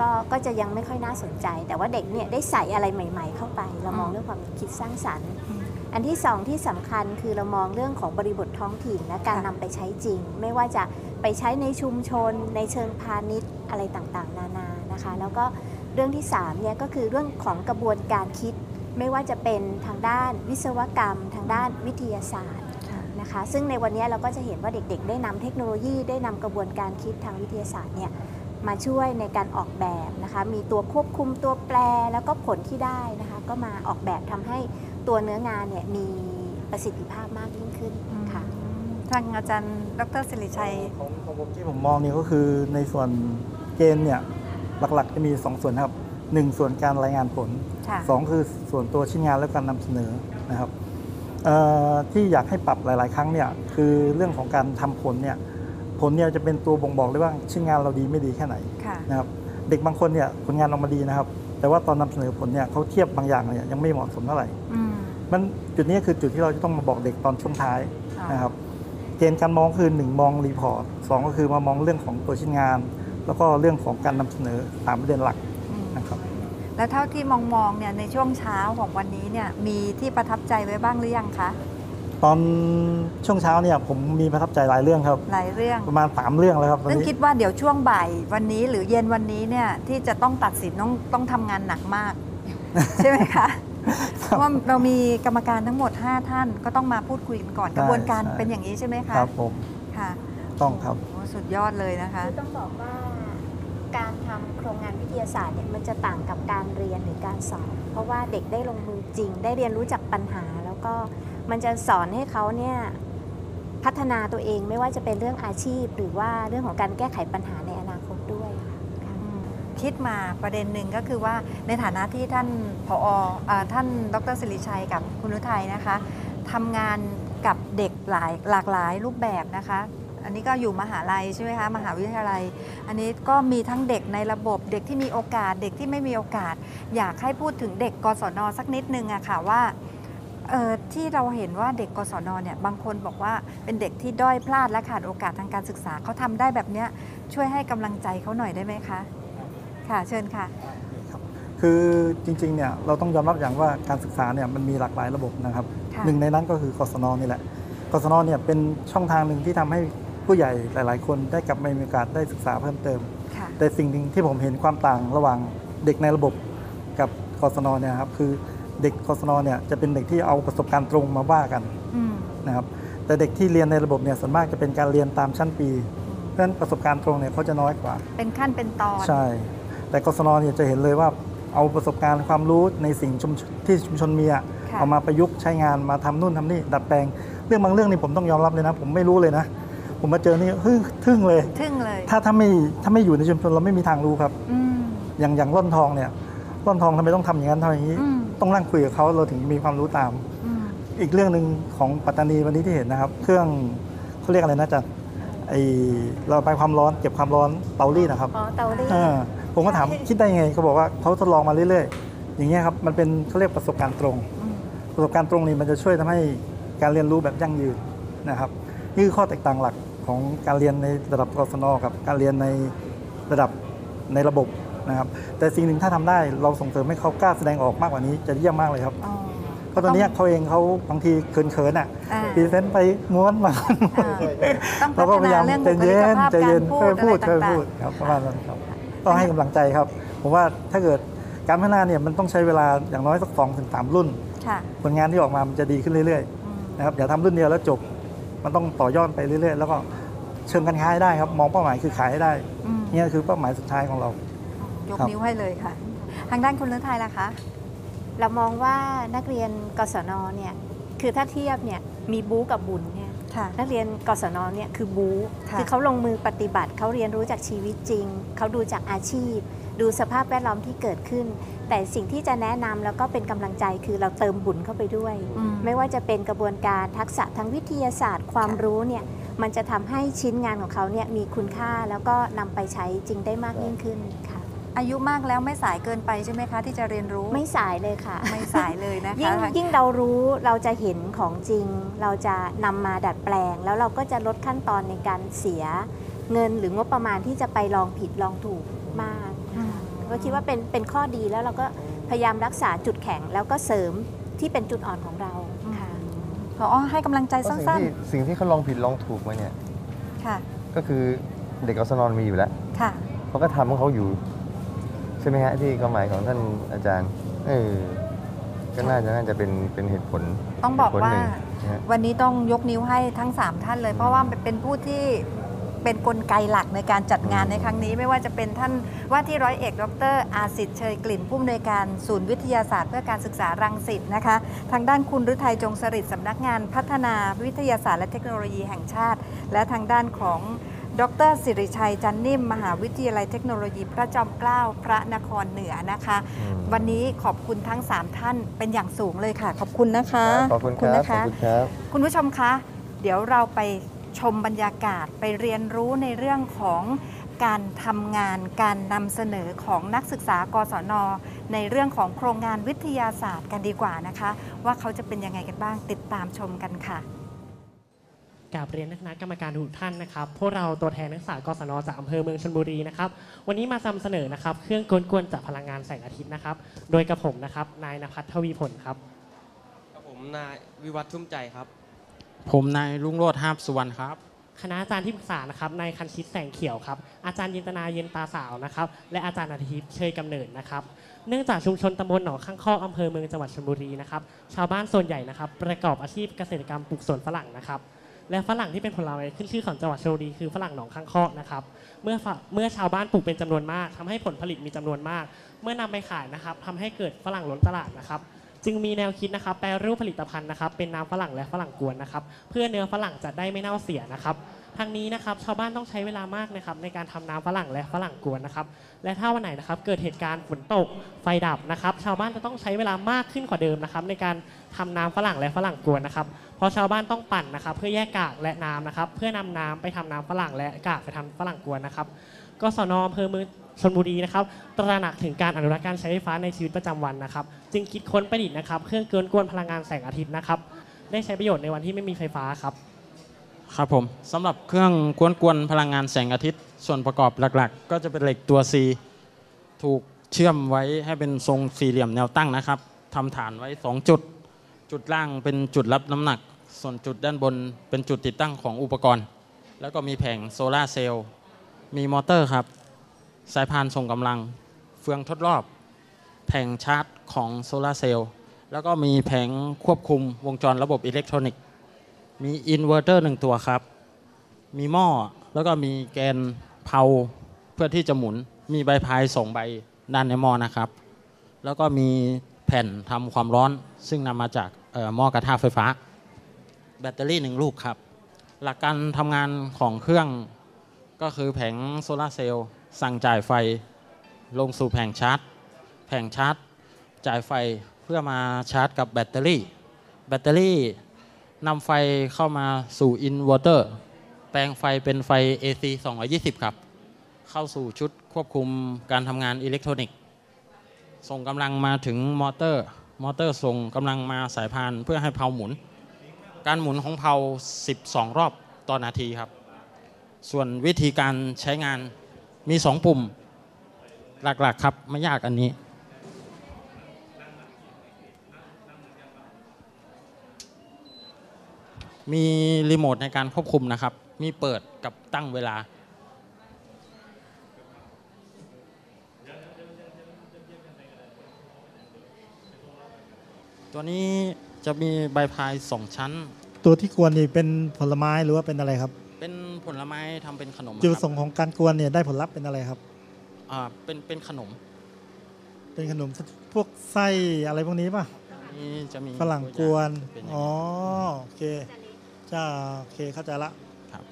ก็ก็จะยังไม่ค่อยน่าสนใจแต่ว่าเด็กเนี่ยได้ใส่อะไรใหม่ๆเข้าไปเรามองเรื่องความคิดสร้างสรรค์อันที่สองที่สำคัญคือเรามองเรื่องของบริบทท้องถิ่นและการนำไปใช้จริงไม่ว่าจะไปใช้ในชุมชนในเชิงพาณิชย์อะไรต่างๆนานานะคะแล้วก็เรื่องที่สามเนี่ยก็คือเรื่องของกระบวนการคิดไม่ว่าจะเป็นทางด้านวิศวกรรมทางด้านวิทยาศาสตร์นะคะซึ่งในวันนี้เราก็จะเห็นว่าเด็กๆได้นำเทคโนโลยีได้นำกระบวนการคิดทางวิทยาศาสตร์เนี่ยมาช่วยในการออกแบบนะคะมีตัวควบคุมตัวแปรแล้วก็ผลที่ได้นะคะก็มาออกแบบทำให้ตัวเนื้องานเนี่ยมีประสิทธิภาพมากยิ่งขึ้นค่ะทางอาจารย์ดร.ศิริชัยของของผมที่ผมมองนี่ก็คือในส่วนเกณฑ์เนี่ยหลักๆจะมีสองส่วนครับหนึ่งส่วนการรายงานผลสองคือส่วนตัวชิ้นงานและการนำเสนอนะครับที่อยากให้ปรับหลายๆครั้งเนี่ยคือเรื่องของการทำผลเนี่ยผลเนี่ยจะเป็นตัวบ่งบอกได้ว่าชิ้นงานเราดีไม่ดีแค่ไหนนะครับเด็กบางคนเนี่ยผลงานออกมาดีนะครับแต่ว่าตอนนำเสนอผลเนี่ยเขาเทียบบางอย่างเนี่ยยังไม่เหมาะสมเท่าไหร่มันจุดนี้คือจุดที่เราจะต้องมาบอกเด็กตอนช่วงท้ายนะครับเกณฑ์การมองคือหนึ่งมองรีพอร์ตสองก็คือมามองเรื่องของตัวชิ้นงานแล้วก็เรื่องของการนำเสนอสามประเด็นหลักนะครับแล้วเท่าที่มองๆเนี่ยในช่วงเช้าของวันนี้เนี่ยมีที่ประทับใจไว้บ้างหรือยังคะตอนช่วงเช้าเนี่ยผมมีประทับใจหลายเรื่องครับหลายเรื่องประมาณสามเรื่องแล้วครับซึ่งคิดว่าเดี๋ยวช่วงบ่ายวันนี้หรือเย็นวันนี้เนี่ยที่จะต้องตัดสินต้องต้องทำงานหนักมากใช่ไหมคะเพราะว่าเรามีกรรมการทั้งหมดห้าท่านก็ต้องมาพูดคุยกันก่อนกระบวนการเป็นอย่างนี้ใช่ไหมคะครับผมค่ะต้องครับสุดยอดเลยนะคะต้องบอกว่าการทำโครงงานวิทยาศาสตร์เนี่ยมันจะต่างกับการเรียนหรือการสอนเพราะว่าเด็กได้ลงมือจริงได้เรียนรู้จากปัญหาแล้วก็มันจะสอนให้เขาเนี่ยพัฒนาตัวเองไม่ว่าจะเป็นเรื่องอาชีพหรือว่าเรื่องของการแก้ไขปัญหาในอนาคตด้วยคิดมาประเด็นหนึ่งก็คือว่าในฐานะที่ท่านผอ.ท่านดร.ศิริชัยกับคุณฤทัยนะคะทำงานกับเด็กหลายหลากหลายรูปแบบนะคะอันนี้ก็อยู่มหาลัยใช่ไหมคะมหาวิทยาลัยอันนี้ก็มีทั้งเด็กในระบบเด็กที่มีโอกาสเด็กที่ไม่มีโอกาสอยากให้พูดถึงเด็กกศน.สักนิดนึงอะค่ะว่าที่เราเห็นว่าเด็กกศน.เนี่ยบางคนบอกว่าเป็นเด็กที่ด้อยพลาดและขาดโอกาสทางการศึกษาเขาทำได้แบบเนี้ยช่วยให้กำลังใจเขาหน่อยได้ไหมคะค่ะเชิญค่ะคือจริงๆเนี่ยเราต้องยอมรับอย่างว่าการศึกษาเนี่ยมันมีหลากหลายระบบนะครับหนึ่งในนั้นก็คือกศน.นี่แหละกศน.เนี่ยเป็นช่องทางหนึ่งที่ทำให้ผู้ใหญ่หลายๆคนได้กลับมามีโอกาสได้ศึกษาเพิ่มเติมแต่สิ่งหนึ่งที่ผมเห็นความต่างระหว่างเด็กในระบบกับกศน.เนี่ยครับคือเด็กกศน.เนี่ยจะเป็นเด็กที่เอาประสบการณ์ตรงมาว่ากันนะครับแต่เด็กที่เรียนในระบบเนี่ยส่วนมากจะเป็นการเรียนตามชั้นปีเพราะฉะนั้นประสบการณ์ตรงเนี่ยเขาจะน้อยกว่าเป็นขั้นเป็นตอนใช่แต่กศน.เนี่ยจะเห็นเลยว่าเอาประสบการณ์ความรู้ในสิ่งที่ชุมชนมีเอามาประยุกต์ใช้งานมาทำนู่นทำนี่ดัดแปลงเรื่องบางเรื่องนี่ผมต้องยอมรับเลยนะผมไม่รู้เลยนะผมมาเจอนี่ฮึทึ่งเลยทึ่งเลยถ้าถ้าไม่ถ้าไม่อยู่ในชุมชนเราไม่มีทางรู้ครับอย่างอย่างร่อนทองเนี่ยร่อนทองทำไมต้องทำอย่างนั้นทำอย่างนี้ต้องนั่งคุยกับเขาเราถึงมีความรู้ตาม อีกเรื่องหนึ่งของปัตตานีวันนี้ที่เห็นนะครับเครื่องเขาเรียกอะไรนะจ๊ะไอเราไปความร้อนเก็บความร้อนเตารีดนะครับอ๋อเตารีดผมก็ถามคิดได้ไงเขาบอกว่าเขาทดลองมาเรื่อยๆอย่างเงี้ยครับมันเป็นเขาเรียกประสบการณ์ตรงประสบการณ์ตรงนี้มันจะช่วยทำให้การเรียนรู้แบบยั่งยืนนะครับนี่คือข้อแตกต่างหลักของการเรียนในระดับกศน.กับการเรียนในระดับในระบบนะครับแต่สิ่งหนึ่งถ้าทำได้เราส่งเสริมให้เขากล้าแสดงออกมากกว่านี้จะเยี่ยมมากเลยครับเพราะตอนนี้เขาเองเขาบางทีเขินๆอ่ะดีเซนต์ไปม้วนมาเราก็พยายามใจเย็นใจเย็นค่อยพูดค่อยพูดครับประมาณนั้นครับต้องให้กำลังใจครับผมว่าถ้าเกิดการพัฒนาเนี่ยมันต้องใช้เวลาอย่างน้อยสักสองถึงสามรุ่นผลงานที่ออกมามันจะดีขึ้นเรื่อยๆนะครับอย่าทำรุ่นเดียวแล้วจบมันต้องต่อยอดไปเรื่อยๆแล้วก็เชิงการค้าให้ได้ครับมองเป้าหมายคือขายให้ได้นี่คือเป้าหมายสุดท้ายของเรายกนิ้วให้เลยค่ะทางด้านคุณฤทัยล่ะคะเรามองว่านักเรียนกศน.เนี่ยคือถ้าเทียบเนี่ยมีบู๊กับบุญเนี่ยนักเรียนกศน.เนี่ยคือบู๊คือเขาลงมือปฏิบัติเขาเรียนรู้จากชีวิตจริงเขาดูจากอาชีพดูสภาพแวดล้อมที่เกิดขึ้นแต่สิ่งที่จะแนะนำแล้วก็เป็นกำลังใจคือเราเติมบุญเข้าไปด้วยไม่ว่าจะเป็นกระบวนการทักษะทางวิทยาศาสตร์ความรู้เนี่ยมันจะทำให้ชิ้นงานของเขาเนี่ยมีคุณค่าแล้วก็นำไปใช้จริงได้มากยิ่งขึ้นค่ะอายุมากแล้วไม่สายเกินไปใช่ไหมคะที่จะเรียนรู้ไม่สายเลยค่ะไม่สายเลยนะคะ ยิ่งยิ่งเรารู้เราจะเห็นของจริงเราจะนำมาดัดแปลงแล้วเราก็จะลดขั้นตอนในการเสียเงินหรืองบประมาณที่จะไปลองผิดลองถูกมากก็คิดว่าเป็นเป็นข้อดีแล้วเราก็พยายามรักษาจุดแข็งแล้วก็เสริมที่เป็นจุดอ่อนของเราค่ะขอให้กำลังใจสั้นๆสิ่งที่เขาลองผิดลองถูกมาเนี่ยค่ะก็คือเด็กกศนมีอยู่แล้วค่ะเขาก็ทำของเขาอยู่ใช่ไหมฮะที่ความหมายของท่านอาจารย์เออก็น่าจะน่าจะเป็นเป็นเหตุผลต้องบอกว่าวันนี้ต้องยกนิ้วให้ทั้งสามท่านเลยเพราะว่าเป็นผู้ที่เป็นกลไกหลักในการจัดงานในครั้งนี้ไม่ว่าจะเป็นท่านว่าที่ร้อยเอกดร.อาศิษฐ์เชยกลิ่นผู้อำนวยการศูนย์วิทยาศาสตร์เพื่อการศึกษารังสิตนะคะทางด้านคุณฤทัยจงสฤษดิ์สำนักงานพัฒนาวิทยาศาสตร์และเทคโนโลยีแห่งชาติและทางด้านของดร.สิริชัยจันนิ่มมหาวิทยาลัยเทคโนโลยีพระจอมเกล้าพระนครเหนือนะคะวันนี้ขอบคุณทั้งสามท่านเป็นอย่างสูงเลยค่ะขอบคุณนะคะขอบคุณนะคะคุณผู้ชมคะเดี๋ยวเราไปชมบรรยากาศไปเรียนรู้ในเรื่องของการทำงานการนำเสนอของนักศึกษากศน.ในเรื่องของโครงงานวิทยาศาสตร์กันดีกว่านะคะว่าเขาจะเป็นยังไงกันบ้างติดตามชมกันค่ะกราบเรียนคณะกรรมการทุกท่านนะครับพวกเราตัวแทนนักศึกษากศน.จากอำเภอเมืองชลบุรีนะครับวันนี้มานำเสนอนะครับเครื่องกวนจากพลังงานแสงอาทิตย์นะครับโดยกระผมนะครับนายณภัทร ทวีผลครับกระผมนายวิวัฒน์ชุ่มใจครับผมนายรุ่งโรจน์ หาบสุวรรณครับคณะอาจารย์ที่ปรึกษานะครับนายคันชิตแสงเขียวครับอาจารย์ยินตนาเย็นตาสาวนะครับและอาจารย์อาทิตย์เชยกำเนิดนะครับเนื่องจากชุมชนตำบลหนองข้างคอกอำเภอเมืองจังหวัดชลบุรีนะครับชาวบ้านส่วนใหญ่นะครับประกอบอาชีพเกษตรกรรมปลูกสวนฝรั่งนะครับและฝรั่งที่เป็นผลไม้ขึ้นชื่อของจังหวัดชลบุรีคือฝรั่งหนองข้างคอกนะครับเมื่อเมื่อชาวบ้านปลูกเป็นจำนวนมากทำให้ผลผลิตมีจำนวนมากเมื่อนำไปขายนะครับทำให้เกิดฝรั่งล้นตลาดนะครับจึงมีแนวคิดนะครับแปรรูปผลิตภัณฑ์นะครับเป็นน้ำฝรั่งและฝรั่งกวนนะครับเพื่อเนื้อฝรั่งจะได้ไม่เน่าเสียนะครับทั้งนี้นะครับชาวบ้านต้องใช้เวลามากนะครับในการทำน้ำฝรั่งและฝรั่งกวนนะครับและถ้าวันไหนนะครับเกิดเหตุการณ์ฝนตกไฟดับนะครับชาวบ้านจะต้องใช้เวลามากขึ้นกว่าเดิมนะครับในการทำน้ำฝรั่งและฝรั่งกวนนะครับเพราะชาวบ้านต้องปั่นนะครับเพื่อแยกกากและน้ำนะครับเพื่อนำน้ำไปทำน้ำฝรั่งและกากไปทำฝรั่งกวนนะครับกศน.อำเภอเมืองชลบุรีนะครับตระหนักถึงการอนุรักษ์การใช้ไฟฟ้าในชีวิตประจำวันนะครับจึงคิดค้นประดิษฐ์นะครับเครื่องกลกวนพลังงานแสงอาทิตย์นะครับได้ใช้ประโยชน์ในวันที่ไม่มีไฟฟ้าครับครับผมสำหรับเครื่องกวนกวนพลังงานแสงอาทิตย์ส่วนประกอบหลักๆก็จะเป็นเหล็กตัว C ถูกเชื่อมไว้ให้เป็นทรงสี่เหลี่ยมแนวตั้งนะครับทำฐานไว้สองจุดจุดล่างเป็นจุดรับน้ำหนักส่วนจุดด้านบนเป็นจุดติดตั้งของอุปกรณ์แล้วก็มีแผงโซลาร์เซลล์มีมอเตอร์ครับสายพานส่งกำลังเฟืองทดรอบแผงชาร์จของโซลาร์เซลล์แล้วก็มีแผงควบคุมวงจรระบบอิเล็กทรอนิกส์มีอินเวอร์เตอร์หนึ่งตัวครับมีหม้อแล้วก็มีแกนเพาเพื่อที่จะหมุนมีใบพายสองใบด้านในหม้อนะครับแล้วก็มีแผ่นทำความร้อนซึ่งนำมาจากหม้อกระทะไฟฟ้าแบตเตอรี่หนึ่งลูกครับหลักการทำงานของเครื่องก็คือแผงโซลาร์เซลล์สั่งจ่ายไฟลงสู่แผงชาร์จแผงชาร์จจ่ายไฟเพื่อมาชาร์จกับแบตเตอรี่แบ แบตเตอรี่นำไฟเข้ามาสู่อินเวอร์เตอร์แปลงไฟเป็นไฟ เอ ซี สองร้อยยี่สิบ ครับเข้าสู่ชุดควบคุมการทำงานอิเล็กทรอนิกส์ส่งกำลังมาถึงมอเตอร์มอเตอร์ส่งกำลังมาสายพานเพื่อให้เพลาหมุนการหมุนของเพลาสิบสองรอบต่อนาทีครับส่วนวิธีการใช้งานมีสองปุ่มหลักๆครับไม่ยากอันนี้มีรีโมทในการควบคุมนะครับมีเปิดกับตั้งเวลาตัวนี้จะมีใบพายสองชั้นตัวที่กวนนี่เป็นผลไม้หรือว่าเป็นอะไรครับเป็นผลไม้ทำเป็นขนมจุดประสงค์ของการกวนเนี่ยได้ผลลัพธ์เป็นอะไรครับอ่าเป็นเป็นขนมเป็นขนมพวกไส้อะไรพวกนี้ป่ะนี่จะมีฝรั่งกวนอ๋อโอเคจ้าโอเคเข้าใจละครับ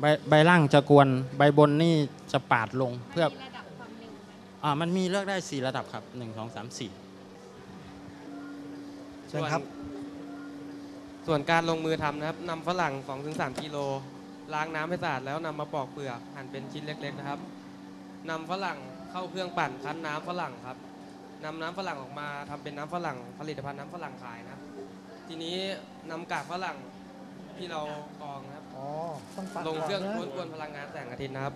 ใบใบล่างจะกวนใบบนนี่จะปาดลงเพื่ออ่ามันมีเลือกได้สี่ระดับครับหนึ่ง สอง สาม สี่ใช่ครับส่วนการลงมือทำนะครับนำฝรั่ง สองถึงสาม กิโลล้างน้ำให้สะอาดแล้วนำมาปอกเปลือกหั่นเป็นชิ้นเล็กๆนะครับนำฝรั่งเข้าเครื่องปั่นคั้นน้ำฝรั่งครับนำน้ำฝรั่งออกมาทำเป็นน้ำฝรั่งผลิตภัณฑ์น้ำฝรั่งขายนะทีนี้นำกากฝรั่งที่เรากรองนะครับลงเครื่องกวนพลังงานแสงอาทิตย์นะครับ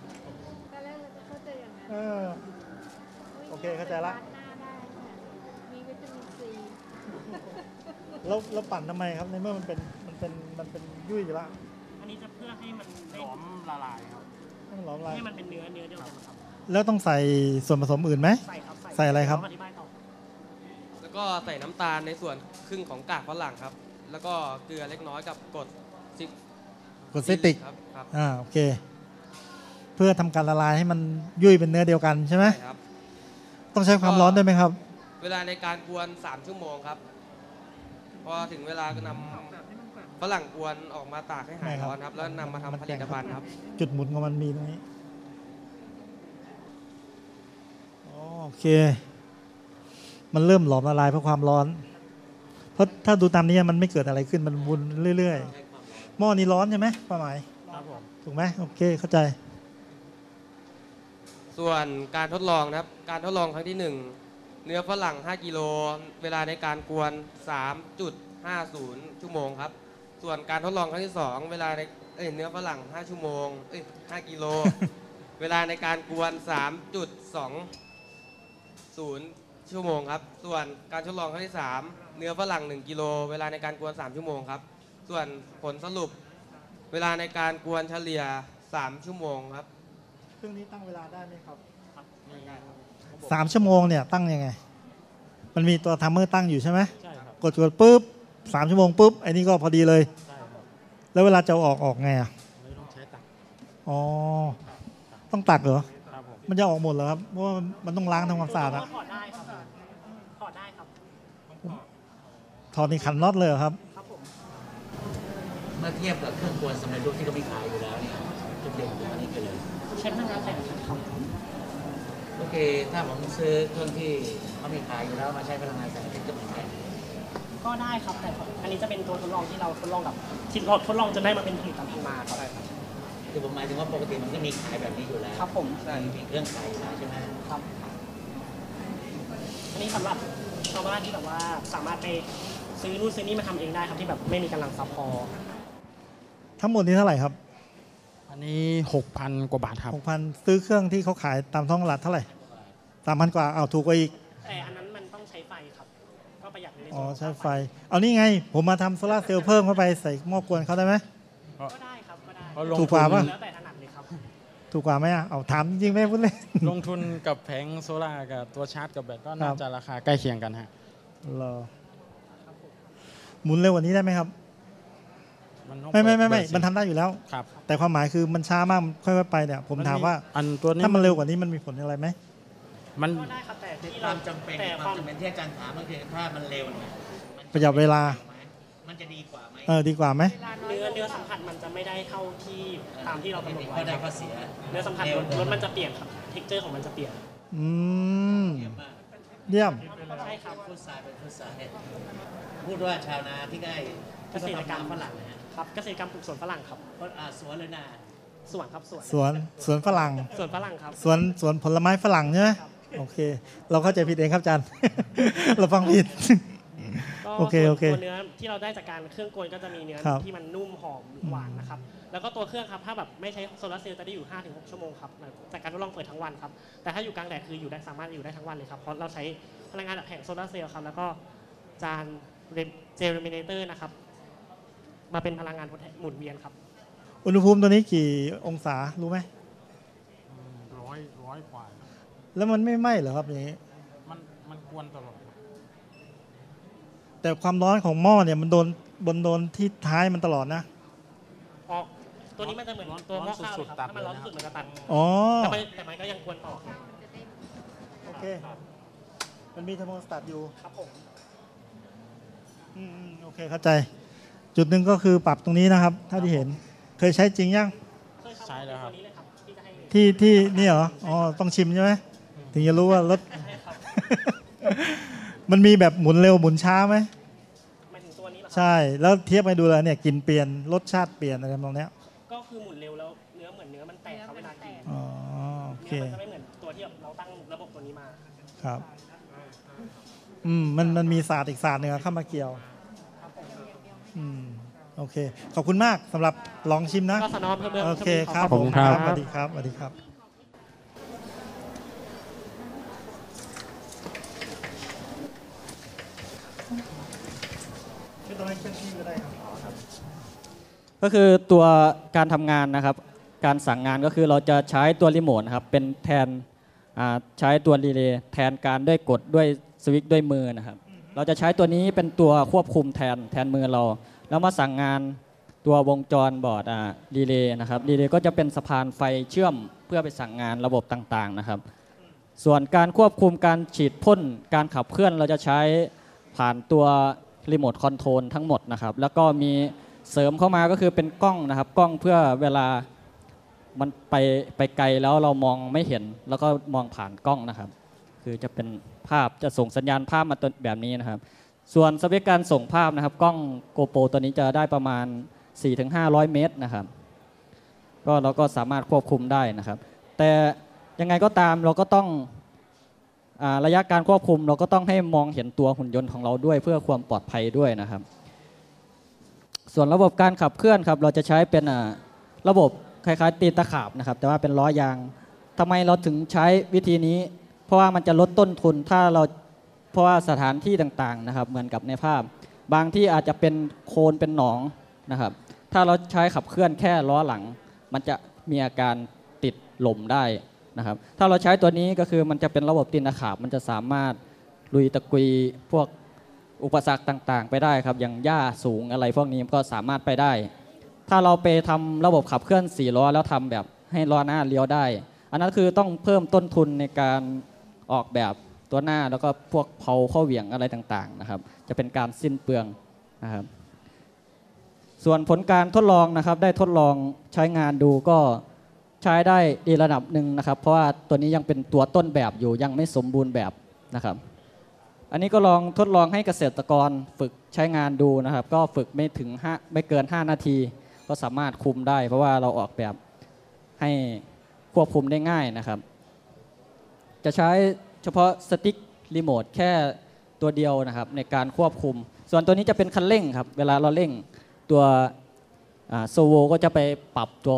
โอเคเข้าใจละแล้วเราปั่นทำไมครับในเมื่อมันเป็นมันเป็นมันเป็นยุ่ยอยู่ละอันนี้จะเพื่อให้มันหลอมละลายครับต้องหลอมละลายให้มันเป็นเนื้อเนื้อเดียวกันครับแล้วต้องใส่ส่วนผสมอื่นไหมใส่ครับใส่อะไรครับแล้วก็ใส่น้ำตาลในส่วนครึ่งของกากฝรั่งครับแล้วก็เกลือเล็กน้อยกับกรดซิกรดซิตริกครับอ่าโอเคเพื่อทำการละลายให้มันยุ่ยเป็นเนื้อเดียวกันใช่ไหมครับต้องใช้ความร้อนด้วยไหมครับเวลาในการกวนสามชั่วโมงครับพอถึงเวลาก็นำฝรั่งกวนออกมาตากให้หายร้อนครับแล้วนำมาทำผลิตภัณฑ์ครับจุดหมุนของมันมีตรงนี้โอเคมันเริ่มหลอมละลายเพราะความร้อนเพราะถ้าดูตามนี้มันไม่เกิดอะไรขึ้นมันวนเรื่อยๆหม้อนี้ร้อนใช่ไหมป้าหมายถูกไหมโอเคเข้าใจส่วนการทดลองนะครับการทดลองครั้งที่หนึ่งเนื้อฝรั่งห้ากิโลเวลาในการกวน สามจุดห้าศูนย์ ชั่วโมงครับส่วนการทดลองครั้งที่สองเวลาในเนื้อฝรั่งห้าชั่วโมงเอ้ยห้ากิโลเวลาในการกวน สามจุดสองศูนย์ ชั่วโมงครับส่วนการทดลองครั้งที่สามเนื้อฝรั่งหนึ่งกิโลเวลาในการกวนสามชั่วโมงครับส่วนผลสรุปเวลาในการกวนเฉลี่ยสามชั่วโมงครับเครื่องนี้ตั้งเวลาได้ไหมครับสามชั่วโมงเนี่ยตั้งยังไงมันมีตัวทัมเมอร์ตั้งอยู่ใช่ไหมใช่ครับกดกดปุ๊บสามชั่วโมงปุ๊บไอ้นี่ก็พอดีเลยใช่ครับแล้วเวลาจะออกออกไงอ่ะไม่ต้องใช้ตักอ๋อต้องตักเหรอครับผมมันจะออกหมดเหรอครับเพราะว่ามันต้องล้างทำความสะอาดนะถอดได้ครับถอดได้ครับถอดในขันน็อตเลยครับครับผมเมื่อเทียบกับเครื่องกวนสมัยรุ่นที่ก็มีขายอยู่แล้วเนี่ยจุดเด่นของอันนี้คืออะไรใช้พลังงานแสงอาทิตย์โอเคถ้าผมซื้อเครื่องที่เขามีขายอยู่แล้วมาใช้พลังงานแสงอาทิตย์จะเป็นไงก็ได้ครับแต่อันนี้จะเป็นตัวทดลองที่เราทดลองกับทีมทดลองจะได้มาเป็นผลิตภัณฑ์มาครับคือผมหมายถึงว่าปกติมันก็มีขายแบบนี้อยู่แล้วครับผมใช่มีเครื่องขายอยู่แล้วใช่ไหมครับอันนี้สำหรับชาวบ้านที่แบบว่าสามารถไปซื้อนู่นซื้อนี่มาทำเองได้ครับที่แบบไม่มีกำลังทรัพย์พอทั้งหมดนี้เท่าไหร่ครับอันนี้หกพันกว่าบาทครับหกพันซื้อเครื่องที่เขาขายตามท้องตลาดเท่าไหร่สามพันกว่าเอาถูกกว่าอีกแต่อันนั้นมันต้องใช้ไฟครับก็ประหยัดในอ๋อใช้ไฟเอานี่ไงผมมาทำโซล่าเซลล์เพิ่มเข้าไปใส่หม้อกวนเขาได้ไหมก็ได้ครับก็ได้ถูกกว่าป่ะแล้วแต่ถนัดเลยครับถูกกว่าไหมอ่ะเอาถามจริงไหมพูดเลยลงทุนกับแผงโซล่ากับตัวชาร์จกับแบตก็น่าจะราคาใกล้เคียงกันฮะรอหมุนเร็วกว่านี้ได้ไหมครับไม่ไม่ไม่มันทำได้อยู่แล้วแต่ความหมายคือมันช้ามากค่อยๆไปเนี่ยผมถามว่าถ้ามันเร็วกว่านี้มันมีผลอะไรไหมมันได้ครับแต่ความจำเป็นความจำเป็นที่อาจารย์ถามก็คือถ้ามันเร็วประหยัดเวลามันจะดีกว่าไหมเออดีกว่าไหมเนื้อเนื้อสัมผัสมันจะไม่ได้เท่าที่ตามที่เรากำหนดไว้ได้ก็เสียเนื้อสัมผัสรถมันจะเปลี่ยนครับเท็กเจอร์ของมันจะเปลี่ยนอืมเยี่ยม ใช้คำฟุตซาเป็นฟุตซาพูดว่าชาวนาที่ได้เกษตรกรรมฝรั่งนะครับเกษตรกรรมปลูกสวนฝรั่งครับสวนหรือนาสวนครับสวนสวนสวนฝรั่งสวนฝรั่งครับสวนสวนผลไม้ฝรั่งใช่ไหมโอเคเราเข้าใจผิดเองครับอาจารย์เราฟังผิดก็ตัวเนื้อที่เราได้จากการเครื่องกวนก็จะมีเนื้อที่มันนุ่มหอมหวานนะครับแล้วก็ตัวเครื่องครับถ้าแบบไม่ใช้โซลาร์เซลล์จะได้อยู่ ห้าถึงหก ชั่วโมงครับจากการทดลองเปิดทั้งวันครับแต่ถ้าอยู่กลางแดดคืออยู่ได้สามารถอยู่ได้ทั้งวันเลยครับเพราะเราใช้พลังงานจากแผงโซลาร์เซลล์ครับแล้วก็จานเจลเรมิเนเตอร์นะครับมาเป็นพลังงานหมุนเวียนครับอุณหภูมิตัวนี้กี่องศารู้ไหมร้อยร้อยกว่าแล้วมันไม่ไหม้เหรอครับอย่างนี้มันมันกวนตลอดแต่ความร้อนของหม้อเนี่ยมันโดนบนโดนที่ท้ายมันตลอดนะอ๋อตัวนี้มันจะเหมือนตัวหม้อข้าวครับถ้ามันร้อนสุดมันจะตัดอ๋อแต่มันก็ยังควรออกโอเคมันมีเทอร์โมสแตทอยู่ครับผมอืมโอเคเข้าใจจุดหนึ่งก็คือปรับตรงนี้นะครับถ้าที่เห็นเคยใช้จริงยังใช้แล้วครับที่ที่นี่เหรออ๋อต้องชิมใช่ไหมถึงจะรู้ว่ารสมันมีแบบหมุนเร็วหมุนช้าไหมใช่แล้วเทียบไปดูแล้วเนี่ยกลิ่นเปลี่ยนรสชาติเปลี่ยนอะไรตรงเนี้ยก็คือหมุนเร็วแล้วเนื้อเหมือนเนื้อมันแตกเขาไม่น่าแตกอ๋อโอเคมันจะไม่เหมือนตัวที่เราตั้งระบบตัวนี้มาครับอืมมันมันมีศาสตร์อีกศาสตร์หนึ่งเข้ามาเกี่ยวอืมโอเคขอบคุณมากสำหรับลองชิมนะโอเคครับผมครับสวัสดีครับสวัสดีครับก็คือตัวการทำงานนะครับการสั่งงานก็คือเราจะใช้ตัวรีโมทครับเป็นแทนใช้ตัวรีเลย์แทนการด้วยกดด้วยสวิตช์ด้วยมือนะครับเราจะใช้ตัวนี้เป็นตัวควบคุมแทนแทนมือเราแล้วมาสั่งงานตัววงจรบอร์ดรีเลย์นะครับรีเลย์ก็จะเป็นสะพานไฟเชื่อมเพื่อไปสั่งงานระบบต่างๆนะครับส่วนการควบคุมการฉีดพ่นการขับเคลื่อนเราจะใช้ผ่านตัวรีโมทคอนโทรลทั้งหมดนะครับแล้วก็มีเสริมเข้ามาก็คือเป็นกล้องนะครับกล้องเพื่อเวลามันไปไปไกลแล้วเรามองไม่เห็นแล้วก็มองผ่านกล้องนะครับคือจะเป็นภาพจะส่งสัญญาณภาพมาตัวแบบนี้นะครับส่วนสเปคการส่งภาพนะครับกล้อง GoPro ตัวนี้จะได้ประมาณ สี่ถึงห้าร้อย เมตรนะครับก็เราก็สามารถควบคุมได้นะครับแต่ยังไงก็ตามเราก็ต้องระยะการควบคุมเราก็ต้องให้มองเห็นตัวหุ่นยนต์ของเราด้วยเพื่อความปลอดภัยด้วยนะครับส่วนระบบการขับเคลื่อนครับเราจะใช้เป็นระบบคล้ายๆตีนตะขาบนะครับแต่ว่าเป็นล้อยางทำไมเราถึงใช้วิธีนี้เพราะว่ามันจะลดต้นทุนถ้าเราเพราะว่าสถานที่ต่างๆนะครับเหมือนกับในภาพบางที่อาจจะเป็นโคลนเป็นหนองนะครับถ้าเราใช้ขับเคลื่อนแค่ล้อหลังมันจะมีอาการติดลมได้นะครับถ้าเราใช้ตัวนี้ก็คือมันจะเป็นระบบตีนตะขาบมันจะสามารถลุยตะกุยพวกอุปสรรคต่างๆไปได้ครับอย่างหญ้าสูงอะไรพวกนี้ก็สามารถไปได้ถ้าเราไปทำระบบขับเคลื่อนสี่ล้อแล้วทำแบบให้ล้อหน้าเลี้ยวได้อันนั้นคือต้องเพิ่มต้นทุนในการออกแบบตัวหน้าแล้วก็พวกเพลาข้อเหวี่ยงอะไรต่างๆนะครับจะเป็นการสิ้นเปลืองนะครับส่วนผลการทดลองนะครับได้ทดลองใช้งานดูก็ใช้ได้ดีระดับหนึ่งนะครับเพราะว่าตัวนี้ยังเป็นตัวต้นแบบอยู่ยังไม่สมบูรณ์แบบนะครับอันนี้ก็ลองทดลองให้เกษตรกรฝึกใช้งานดูนะครับก็ฝึกไม่ถึงห้าไม่เกินห้านาทีก็สามารถคุมได้เพราะว่าเราออกแบบให้ควบคุมได้ง่ายนะครับจะใช้เฉพาะสติ๊กรีโมทแค่ตัวเดียวนะครับในการควบคุมส่วนตัวนี้จะเป็นคันเร่งครับเวลาเราเร่งตัวโซโวก็จะไปปรับตัว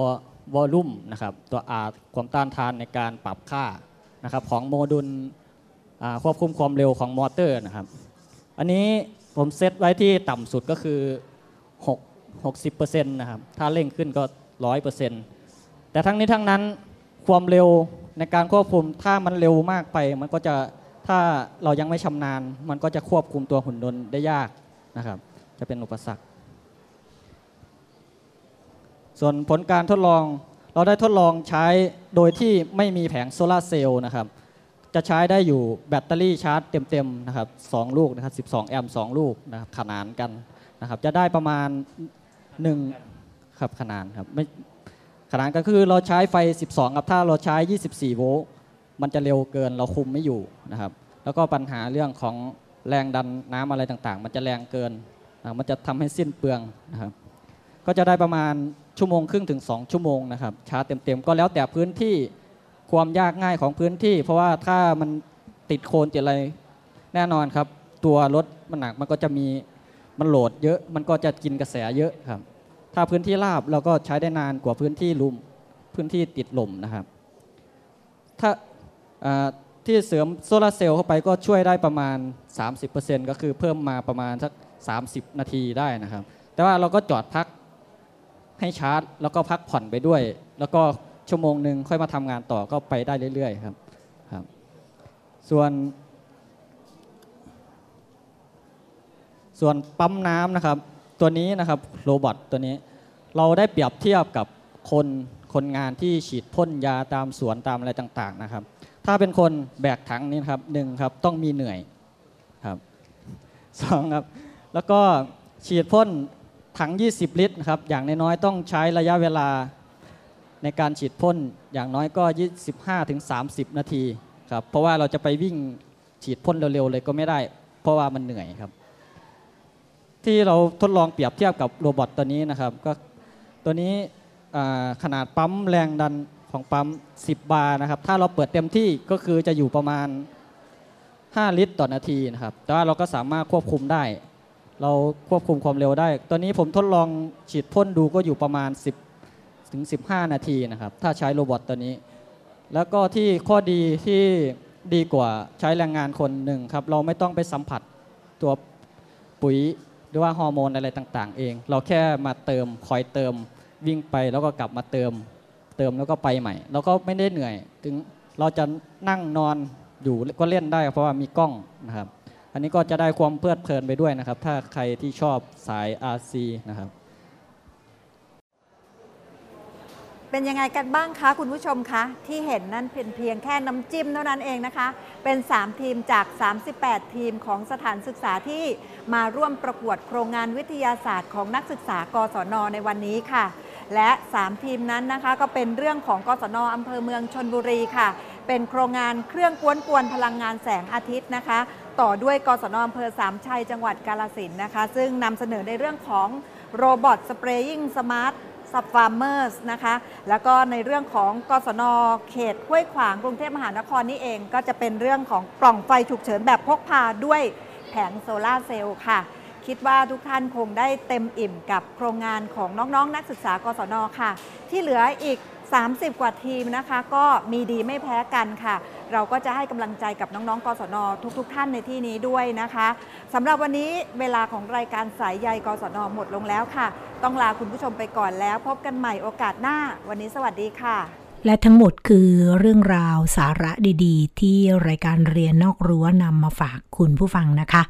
วอลลุ่มนะครับตัว R ความต้านทานในการปรับค่านะครับของโมดูลควบคุมความเร็วของมอเตอร์นะครับอันนี้ผมเซตไว้ที่ต่ำสุดก็คือหกสิบเปอร์เซ็นต์ นะครับถ้าเร่งขึ้นก็ หนึ่งร้อยเปอร์เซ็นต์ แต่ทั้งนี้ทั้งนั้นความเร็วในการควบคุมถ้ามันเร็วมากไปมันก็จะถ้าเรายังไม่ชำนาญมันก็จะควบคุมตัวหุ่นยนต์ได้ยากนะครับจะเป็นอุปสรรคส่วนผลการทดลองเราได้ทดลองใช้โดยที่ไม่มีแผงโซลาร์เซลล์นะครับจะใช้ได้อยู่แบตเตอรี่ชาร์จเต็มๆนะครับสองลูกนะครับสิบสองแอมป์สองลูกนะครับขนานกันนะครับจะได้ประมาณหนึ่งครับขนานครับไม่ขนาดก็คือเราใช้ไฟสิบสองครับถ้าเราใช้ยี่สิบสี่โวลต์มันจะเร็วเกินเราคุมไม่อยู่นะครับ แล้วก็ปัญหาเรื่องของแรงดันน้ำอะไรต่างๆมันจะแรงเกินมันจะทำให้สิ้นเปลืองนะครับก็จะได้ประมาณชั่วโมงครึ่งถึงสองชั่วโมงนะครับชาร์จเต็มๆก็แล้วแต่พื้นที่ความยากง่ายของพื้นที่เพราะว่าถ้ามันติดโคลนติดอะไรแน่นอนครับตัวรถมันหนักมันก็จะมีมันโหลดเยอะมันก็จะกินกระแสเยอะครับถ้าพื้นที่ราบเราก็ใช้ได้นานกว่าพื้นที่ลุ่มพื้นที่ติดลมนะครับถ้าที่เสริมโซลาร์เซลล์เข้าไปก็ช่วยได้ประมาณ สามสิบเปอร์เซ็นต์ ก็คือเพิ่มมาประมาณสักสามสิบนาทีได้นะครับแต่ว่าเราก็จอดพักให้ชาร์จแล้วก็พักผ่อนไปด้วยแล้วก็ชั่วโมงหนึ่งค่อยมาทำงานต่อก็ไปได้เรื่อยๆครับครับส่วนส่วนปั๊มน้ำนะครับตัวนี้นะครับโรบอทตัวนี้เราได้เปรียบเทียบกับคนคนงานที่ฉีดพ่นยาตามสวนตามอะไรต่างๆนะครับถ้าเป็นคนแบกถังนี่ครับหนึ่งครับต้องมีเหนื่อยครับสองครับแล้วก็ฉีดพ่นถังยี่สิบลิตรครับอย่างน้อยๆต้องใช้ระยะเวลาในการฉีดพ่นอย่างน้อยก็ ยี่สิบห้าถึงสามสิบ นาทีครับเพราะว่าเราจะไปวิ่งฉีดพ่นเร็วๆเลยก็ไม่ได้เพราะว่ามันเหนื่อยครับที่เราทดลองเปรียบเทียบกับโรบอทตัวนี้นะครับก็ตัวนี้ขนาดปั๊มแรงดันของปั๊มสิบบาร์นะครับถ้าเราเปิดเต็มที่ก็คือจะอยู่ประมาณห้าลิตรต่อนาทีนะครับแต่ว่าเราก็สามารถควบคุมได้เราควบคุมความเร็วได้ตัวนี้ผมทดลองฉีดพ่นดูก็อยู่ประมาณสิบถึงสิบห้านาทีนะครับถ้าใช้โรบอทตัวนี้แล้วก็ที่ข้อดีที่ดีกว่าใช้แรงงานคนหนึ่งครับเราไม่ต้องไปสัมผัสตัวปุ๋ยหรือว่าฮอร์โมนอะไรต่างๆเองเราแค่มาเติมคอยเติมวิ่งไปแล้วก็กลับมาเติมเติมแล้วก็ไปใหม่แล้วก็ไม่ได้เหนื่อยถึงเราจะนั่งนอนอยู่ก็เล่นได้เพราะว่ามีกล้องนะครับอันนี้ก็จะได้ความเพลิดเพลินไปด้วยนะครับถ้าใครที่ชอบสาย อาร์ ซี นะครับเป็นยังไงกันบ้างคะคุณผู้ชมคะที่เห็นนั่นเป็นเพียงแค่น้ำจิ้มเท่านั้นเองนะคะเป็นสามทีมจากสามสิบแปดทีมของสถานศึกษาที่มาร่วมประกวดโครงงานวิทยาศาสตร์ของนักศึกษากศน.ในวันนี้ค่ะและสามทีมนั้นนะคะก็เป็นเรื่องของกศน.อำเภอเมืองชลบุรีค่ะเป็นโครงงานเครื่องกวนกวนพลังงานแสงอาทิตย์นะคะต่อด้วยกศน.อำเภอสามชัยจังหวัดกาฬสินธุ์นะคะซึ่งนำเสนอในเรื่องของโรบอทสเปรย์ยิ่งสมาร์ทซับฟาร์เมอร์สนะคะแล้วก็ในเรื่องของกศน.เขตห้วยขวางกรุงเทพมหานครนี่เองก็จะเป็นเรื่องของปล่องไฟฉุกเฉินแบบพกพาด้วยแผงโซลาร์เซลล์ค่ะคิดว่าทุกท่านคงได้เต็มอิ่มกับโครงงานของน้องๆ นักศึกษากศน.ค่ะที่เหลืออีกสามสิบกว่าทีมนะคะก็มีดีไม่แพ้กันค่ะเราก็จะให้กำลังใจกับน้องๆกศน.ทุกๆท่านในที่นี้ด้วยนะคะสำหรับวันนี้เวลาของรายการสายใยกศน.หมดลงแล้วค่ะต้องลาคุณผู้ชมไปก่อนแล้วพบกันใหม่โอกาสหน้าวันนี้สวัสดีค่ะและทั้งหมดคือเรื่องราวสาระดีๆที่รายการเรียนนอกรั้วนำมาฝากคุณผู้ฟังนะคะ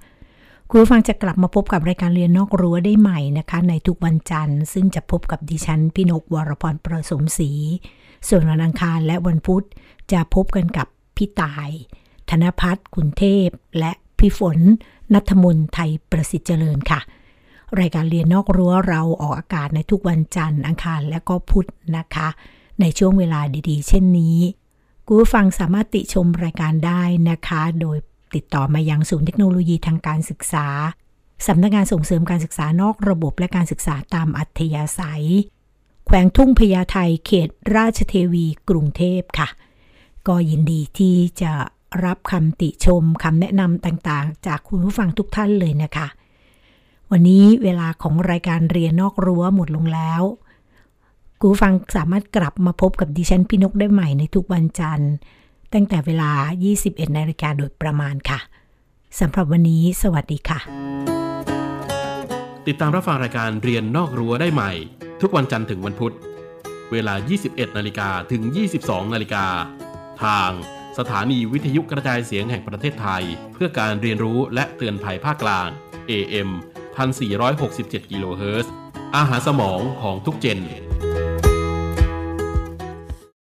คุณผู้ฟังจะกลับมาพบกับรายการเรียนนอกรั้วได้ใหม่นะคะในทุกวันจันทร์ซึ่งจะพบกับดิฉันพี่นกวรพรประสมศรีส่วนวันอังคารและวันพุธจะพบกันกับพี่ตายธนภัทรคุณเทพและพี่ฝนณัฐมนต์ไทยประสิทธิ์เจริญค่ะรายการเรียนนอกรั้วเราออกอากาศในทุกวันจันทร์อังคารและก็พุธนะคะในช่วงเวลาดีๆเช่นนี้คุณผู้ฟังสามารถติชมรายการได้นะคะโดยติดต่อมายังศูนย์เทคโนโลยีทางการศึกษาสำนักงานส่งเสริมการศึกษานอกระบบและการศึกษาตามอัธยาศัยแขวงทุ่งพญาไทเขตราชเทวีกรุงเทพค่ะก็ยินดีที่จะรับคำติชมคำแนะนำต่างๆจากคุณผู้ฟังทุกท่านเลยนะคะวันนี้เวลาของรายการเรียนนอกรั้วหมดลงแล้วคุณผู้ฟังสามารถกลับมาพบกับดิฉันพี่นกได้ใหม่ในทุกวันจันทร์ตั้งแต่เวลา ยี่สิบเอ็ด นาฬิกาโดยประมาณค่ะสำหรับวันนี้สวัสดีค่ะติดตามรับฟังรายการเรียนนอกรั้วได้ใหม่ทุกวันจันทร์ถึงวันพุธเวลา ยี่สิบเอ็ด นาฬิกาถึง ยี่สิบสอง นาฬิกาทางสถานีวิทยุกระจายเสียงแห่งประเทศไทยเพื่อการเรียนรู้และเตือนภัยภาคกลาง เอ เอ็ม หนึ่งสี่หกเจ็ด กิโลเฮิรตซ์อาหารสมองของทุกเจน